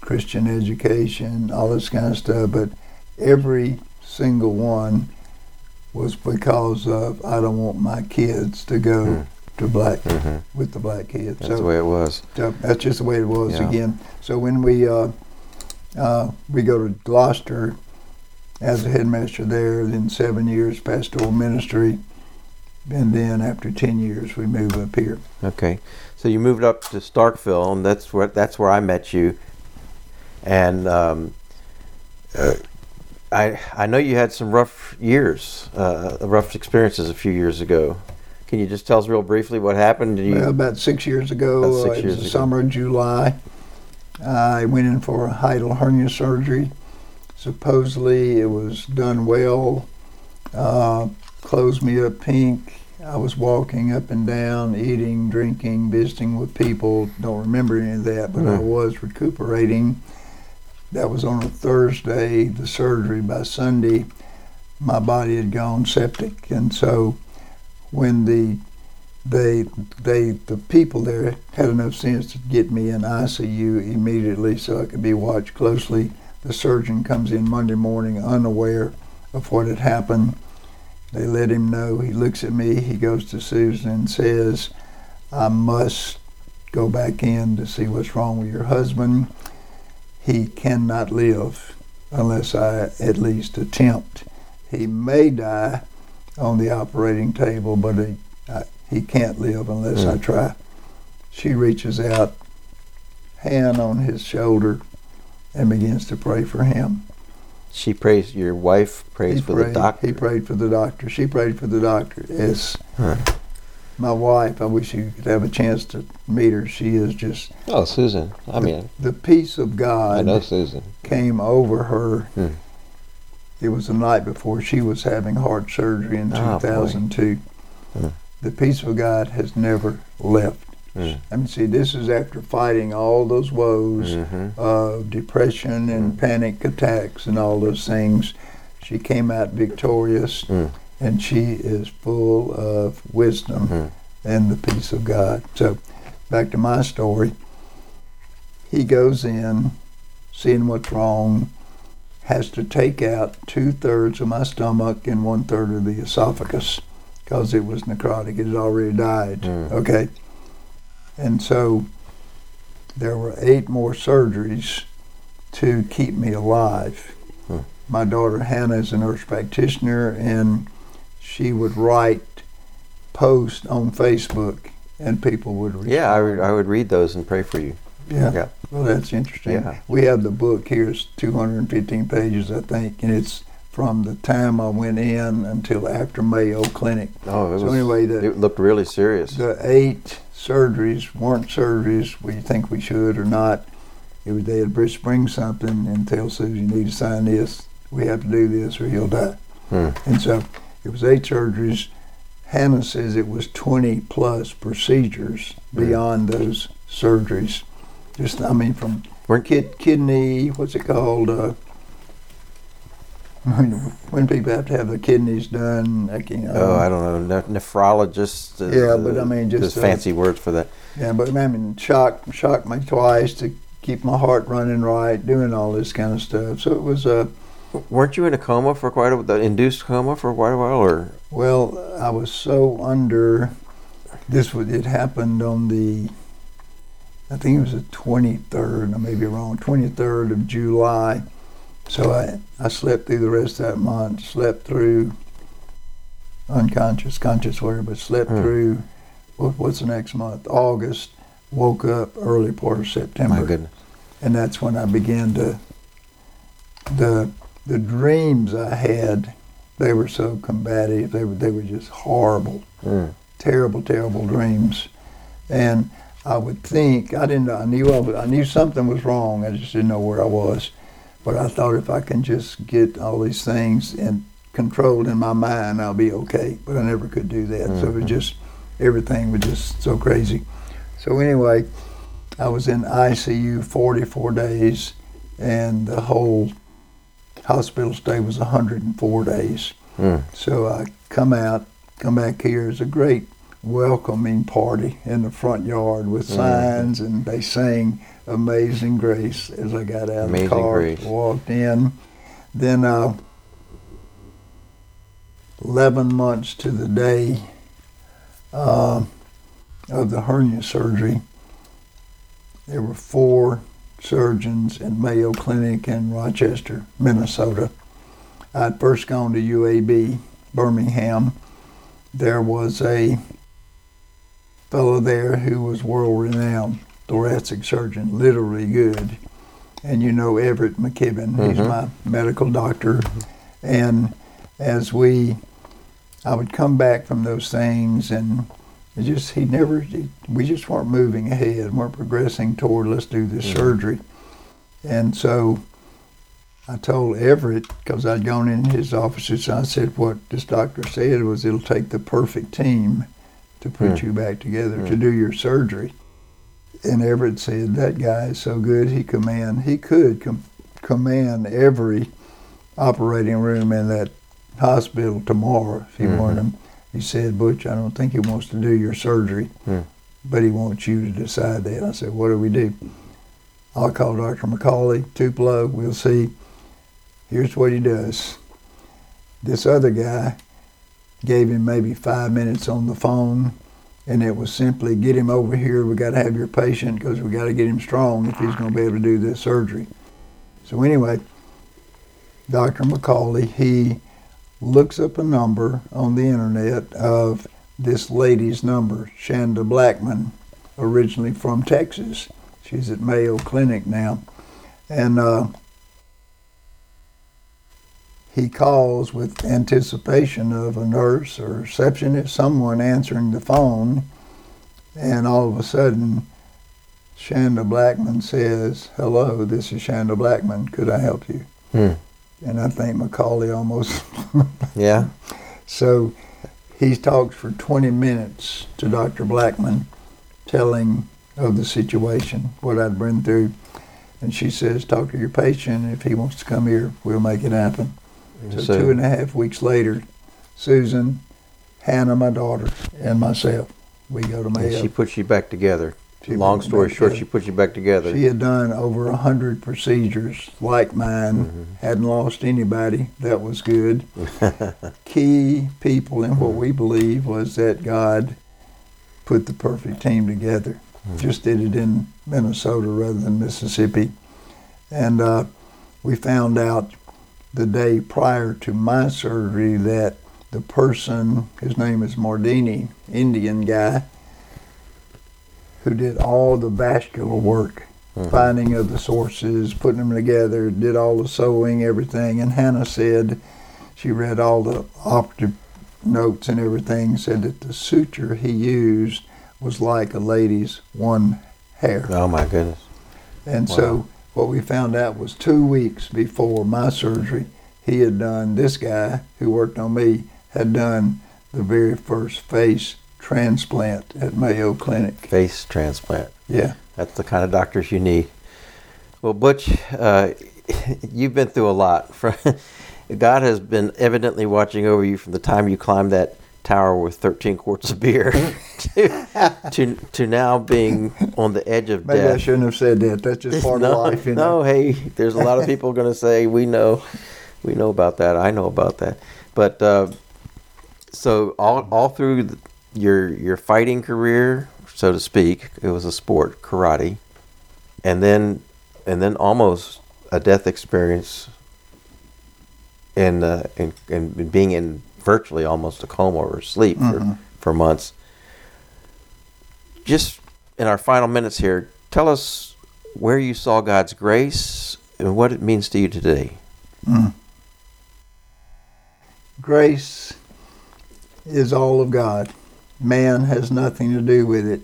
Christian education, all this kind of stuff, but every single one was because of, I don't want my kids to go mm. to black, mm-hmm. with the black kids. That's so, the way it was. So that's just the way it was yeah. again. So when we uh, uh, we go to Gloucester as a headmaster there, then seven years pastoral ministry, and then after ten years we move up here. Okay, so you moved up to Starkville, and that's where, that's where I met you. And um, uh, I I know you had some rough years, uh, rough experiences a few years ago. Can you just tell us real briefly what happened? You, well, about six years ago, six uh, years it was the summer of July, I went in for a hiatal hernia surgery. Supposedly it was done well, uh, closed me up pink. I was walking up and down, eating, drinking, visiting with people. Don't remember any of that, but mm-hmm. I was recuperating. That was on a Thursday, the surgery. By Sunday, my body had gone septic. And so when the they they the people there had enough sense to get me in I C U immediately so I could be watched closely. The surgeon comes in Monday morning unaware of what had happened. They let him know. He looks at me. He goes to Susan and says, I must go back in to see what's wrong with your husband. He cannot live unless I at least attempt. He may die on the operating table, but he, I, he can't live unless mm. I try. She reaches out, hand on his shoulder, and begins to pray for him. She prays, your wife prays he for prayed, the doctor. He prayed for the doctor. She prayed for the doctor. Yes. Huh. My wife, I wish you could have a chance to meet her. She is just... Oh, Susan. I mean... The, the peace of God... I know Susan. ...came over her. Hmm. It was the night before she was having heart surgery in oh, two thousand two. Hmm. The peace of God has never left. Mm. I mean, see, this is after fighting all those woes mm-hmm. of depression and mm. panic attacks and all those things. She came out victorious, mm. and she is full of wisdom mm. and the peace of God. So back to my story. He goes in, seeing what's wrong, has to take out two-thirds of my stomach and one-third of the esophagus because it was necrotic. It had already died, mm. okay? And so there were eight more surgeries to keep me alive. Mm. My daughter Hannah is a nurse practitioner, and she would write posts on Facebook, and people would read. Yeah, I, re- I would read those and pray for you. Yeah. yeah. Well, that's interesting. Yeah. We have the book here. It's two hundred fifteen pages, I think, and it's from the time I went in until after Mayo Clinic. Oh, it so was, anyway, the, it looked really serious. The eight surgeries weren't surgeries we think we should or not. It was they had Bridge bring something and tell Susan, you need to sign this. We have to do this or he'll die. Hmm. And so it was eight surgeries. Hannah says it was twenty plus procedures beyond hmm. those surgeries. Just, I mean, from kid, kidney, what's it called? Uh, I mean, when people have to have their kidneys done, I can't. I oh, know. I don't know. Ne- nephrologists. Uh, yeah, but I mean, just uh, fancy words for that. Yeah, but I mean, shocked, shocked me twice to keep my heart running right, doing all this kind of stuff. So it was a. Uh, Weren't you in a coma for quite a while? Induced coma for quite a while, or? Well, I was so under. This was it happened on the. I think it was the twenty-third, I may be wrong, twenty-third of July. So I, I slept through the rest of that month, slept through unconscious, conscious whatever, but slept mm. through, what, what's the next month? August, woke up early part of September. My goodness. And that's when I began to, the the dreams I had, they were so combative, they were, they were just horrible, mm. terrible, terrible dreams. And I would think I didn't. I knew I, was, I knew something was wrong. I just didn't know where I was, but I thought if I can just get all these things and controlled in my mind, I'll be okay. But I never could do that. Mm-hmm. So it was just everything was just so crazy. So anyway, I was in I C U forty-four days, and the whole hospital stay was one hundred four days. Mm. So I come out, come back here. It's a great welcoming party in the front yard with signs, mm. and they sang Amazing Grace as I got out Amazing of the car, Grace. Walked in. Then uh, eleven months to the day uh, of the hernia surgery, there were four surgeons in Mayo Clinic in Rochester, Minnesota. I'd first gone to U A B, Birmingham. There was a fellow there who was world-renowned thoracic surgeon, literally good. And you know Everett McKibben, mm-hmm. he's my medical doctor. Mm-hmm. And as we, I would come back from those things and it just, he never, he, we just weren't moving ahead, weren't progressing toward, let's do this mm-hmm. surgery. And so I told Everett, because I'd gone in his offices, I said, what this doctor said was it'll take the perfect team to put mm. you back together mm. to do your surgery. And Everett said, that guy is so good, he command, he could com- command every operating room in that hospital tomorrow if he mm-hmm. wanted him. He said, Butch, I don't think he wants to do your surgery, mm. but he wants you to decide that. I said, what do we do? I'll call Doctor McCauley, Tupelo, we'll see. Here's what he does. This other guy gave him maybe five minutes on the phone, and it was simply, get him over here, we gotta have your patient because we gotta get him strong if he's gonna be able to do this surgery. So anyway, Doctor McCauley, he looks up a number on the internet of this lady's number, Shanda Blackman, originally from Texas. She's at Mayo Clinic now. And uh, he calls with anticipation of a nurse or receptionist, someone answering the phone, and all of a sudden, Shanda Blackman says, hello, this is Shanda Blackman, could I help you? Hmm. And I think McCauley almost... yeah. So he talks for twenty minutes to Doctor Blackman, telling of the situation, what I'd been through. And she says, talk to your patient, if he wants to come here, we'll make it happen. So, so two and a half weeks later, Susan, Hannah, my daughter, and myself we go to Mayo. And she puts you back together. She Long story short, together. she put you back together. She had done over one hundred procedures like mine, mm-hmm. hadn't lost anybody. That was good. Key people in what we believe was that God put the perfect team together. Mm-hmm. Just did it in Minnesota rather than Mississippi. And uh, we found out the day prior to my surgery that the person, his name is Mardini, Indian guy, who did all the vascular work, mm-hmm. finding of the sources, putting them together, did all the sewing, everything. And Hannah said, she read all the operative notes and everything, said that the suture he used was like a lady's one hair. Oh, my goodness. And wow. so what we found out was two weeks before my surgery, he had done, this guy who worked on me, had done the very first face transplant at Mayo Clinic. Face transplant. Yeah. That's the kind of doctors you need. Well, Butch, uh, you've been through a lot. God has been evidently watching over you from the time you climbed that tower with thirteen quarts of beer to, to to now being on the edge of Maybe death. Maybe I shouldn't have said that. That's just part no, of life. You know? No, hey, there's a lot of people going to say, we know, we know about that. I know about that. But uh, so all all through... The, Your your fighting career, so to speak, it was a sport, karate, and then and then almost a death experience, and uh, and and being in virtually almost a coma or sleep mm-hmm. for, for months. Just in our final minutes here, tell us where you saw God's grace and what it means to you today. Mm. Grace is all of God. Man has nothing to do with it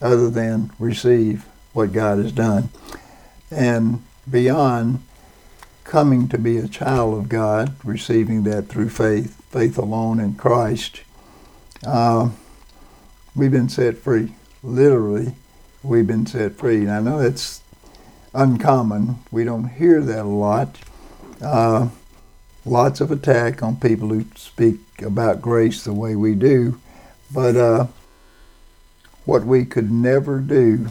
other than receive what God has done. And beyond coming to be a child of God, receiving that through faith, faith alone in Christ, uh, we've been set free. Literally, we've been set free. And I know that's uncommon. We don't hear that a lot. Uh, lots of attack on people who speak about grace the way we do. But uh, what we could never do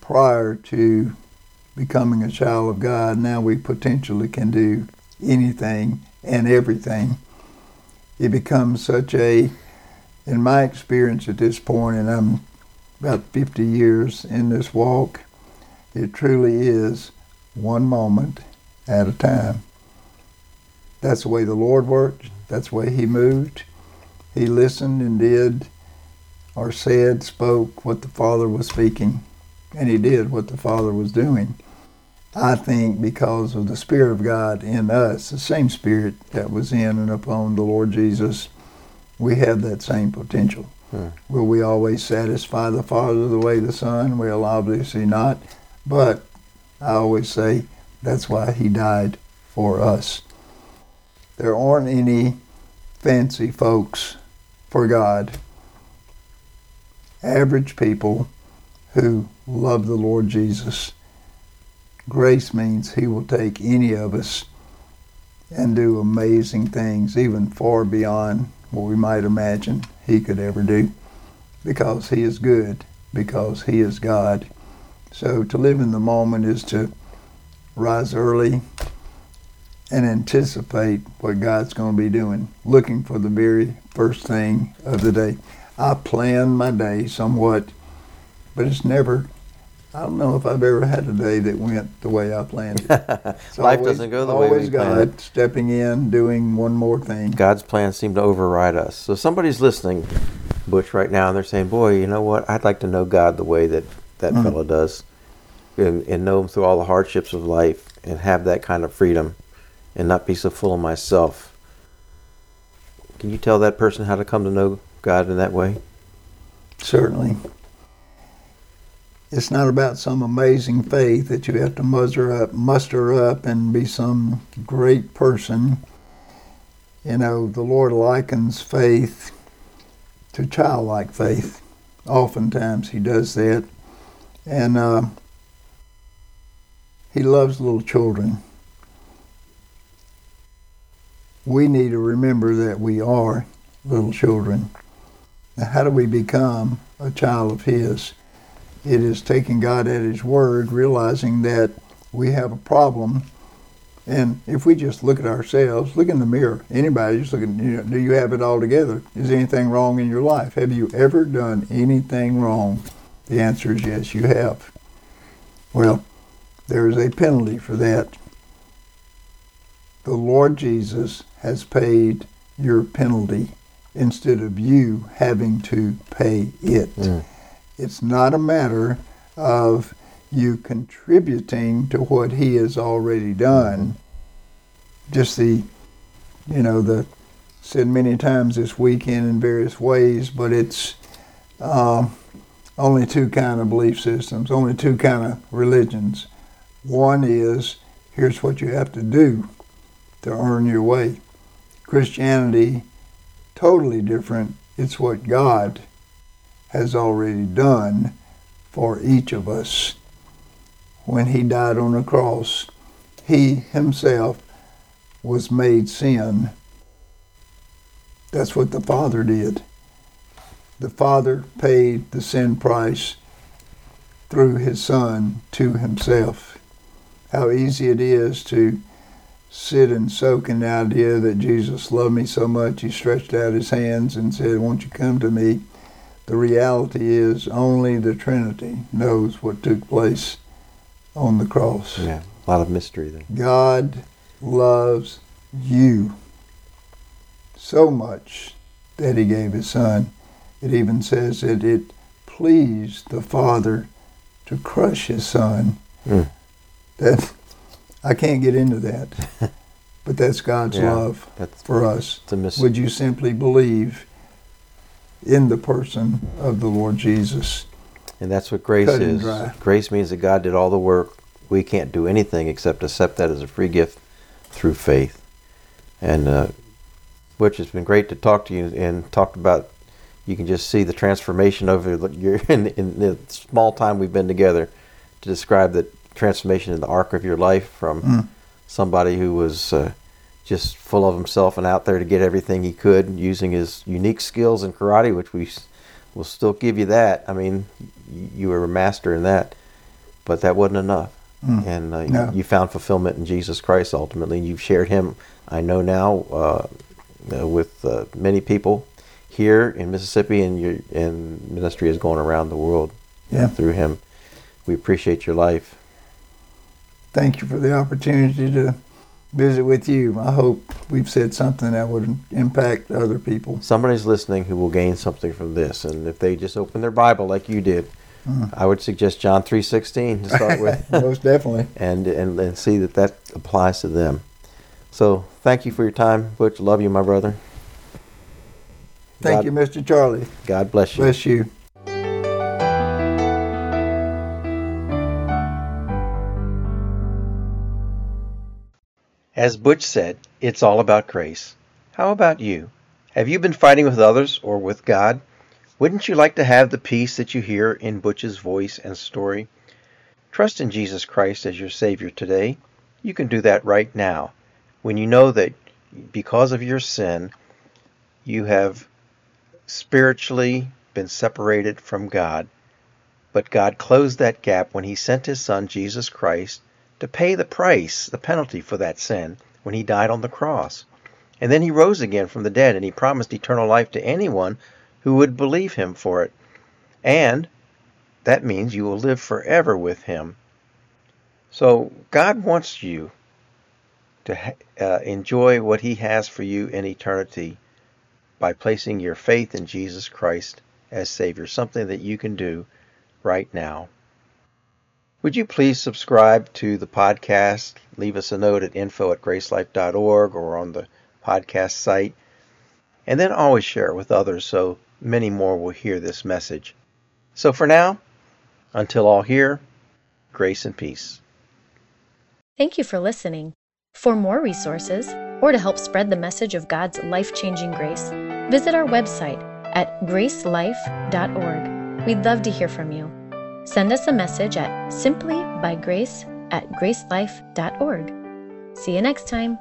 prior to becoming a child of God, now we potentially can do anything and everything. It becomes such a, in my experience at this point, and I'm about fifty years in this walk, it truly is one moment at a time. That's the way the Lord worked. That's the way He moved. He listened and did, or said, spoke what the Father was speaking, and He did what the Father was doing. I think because of the Spirit of God in us, the same Spirit that was in and upon the Lord Jesus, we have that same potential. Hmm. Will we always satisfy the Father the way the Son? Well, obviously not, but I always say that's why He died for us. There aren't any fancy folks for God. Average people who love the Lord Jesus. Grace means He will take any of us and do amazing things, even far beyond what we might imagine He could ever do, because He is good, because He is God. So to live in the moment is to rise early and anticipate what God's going to be doing, looking for the very first thing of the day. I plan my day somewhat, but it's never, I don't know if I've ever had a day that went the way I planned it. Life always, doesn't go the way we planned. Always God stepping in, doing one more thing. God's plans seem to override us. So somebody's listening, Butch, right now, and they're saying, boy, you know what? I'd like to know God the way that that mm-hmm. fellow does, and, and know Him through all the hardships of life and have that kind of freedom, and not be so full of myself. Can you tell that person how to come to know God in that way? Certainly. It's not about some amazing faith that you have to muster up, muster up and be some great person. You know, the Lord likens faith to childlike faith. Oftentimes He does that. And uh, He loves little children. We need to remember that we are little children. How do we become a child of His? It is taking God at His word, realizing that we have a problem. And if we just look at ourselves, look in the mirror, anybody just looking, you know, do you have it all together? Is anything wrong in your life? Have you ever done anything wrong? The answer is yes, you have. Well, there is a penalty for that. The Lord Jesus has paid your penalty instead of you having to pay it. Mm. It's not a matter of you contributing to what He has already done. Just the, you know, the said many times this weekend in various ways, but it's uh, only two kind of belief systems, only two kind of religions. One is, here's what you have to do to earn your way. Christianity, totally different. It's what God has already done for each of us. When He died on the cross, He Himself was made sin. That's what the Father did. The Father paid the sin price through His Son to Himself. How easy it is to sit and soak in the idea that Jesus loved me so much, He stretched out His hands and said, won't you come to me? The reality is only the Trinity knows what took place on the cross. Yeah, a lot of mystery there. God loves you so much that He gave His Son. It even says that it pleased the Father to crush His Son. Mm. That I can't get into that, but that's God's yeah, love that's, for us. It's a mystery. Would you simply believe in the person of the Lord Jesus? And that's what grace is. Grace means that God did all the work. We can't do anything except accept that as a free gift through faith. And uh, which has been great to talk to you and talk about. You can just see the transformation over your, in, in the small time we've been together, to describe the transformation in the arc of your life from mm. somebody who was uh, just full of himself and out there to get everything he could, using his unique skills in karate, which we will still give you that. I mean, you were a master in that, but that wasn't enough. Mm. And uh, no. you, you found fulfillment in Jesus Christ ultimately. You've shared Him, I know now, uh, uh, with uh, many people here in Mississippi, and your and ministry is going around the world yeah. through Him. We appreciate your life. Thank you for the opportunity to visit with you. I hope we've said something that would impact other people. Somebody's listening who will gain something from this, and if they just open their Bible like you did, mm. I would suggest John three sixteen to start with. Most definitely. And, and and see that that applies to them. So thank you for your time, Butch. Love you, my brother. Thank God, you, Mister Charlie. God bless you. Bless you. As Butch said, it's all about grace. How about you? Have you been fighting with others or with God? Wouldn't you like to have the peace that you hear in Butch's voice and story? Trust in Jesus Christ as your Savior today. You can do that right now, when you know that because of your sin, you have spiritually been separated from God. But God closed that gap when He sent His Son, Jesus Christ, to pay the price, the penalty for that sin, when He died on the cross. And then He rose again from the dead, and He promised eternal life to anyone who would believe Him for it. And that means you will live forever with Him. So God wants you to uh, enjoy what He has for you in eternity by placing your faith in Jesus Christ as Savior, something that you can do right now. Would you please subscribe to the podcast? Leave us a note at info at gracelife dot org or on the podcast site. And then always share it with others so many more will hear this message. So for now, until all here, grace and peace. Thank you for listening. For more resources or to help spread the message of God's life-changing grace, visit our website at gracelife dot org. We'd love to hear from you. Send us a message at simplybygrace at gracelife dot org. See you next time.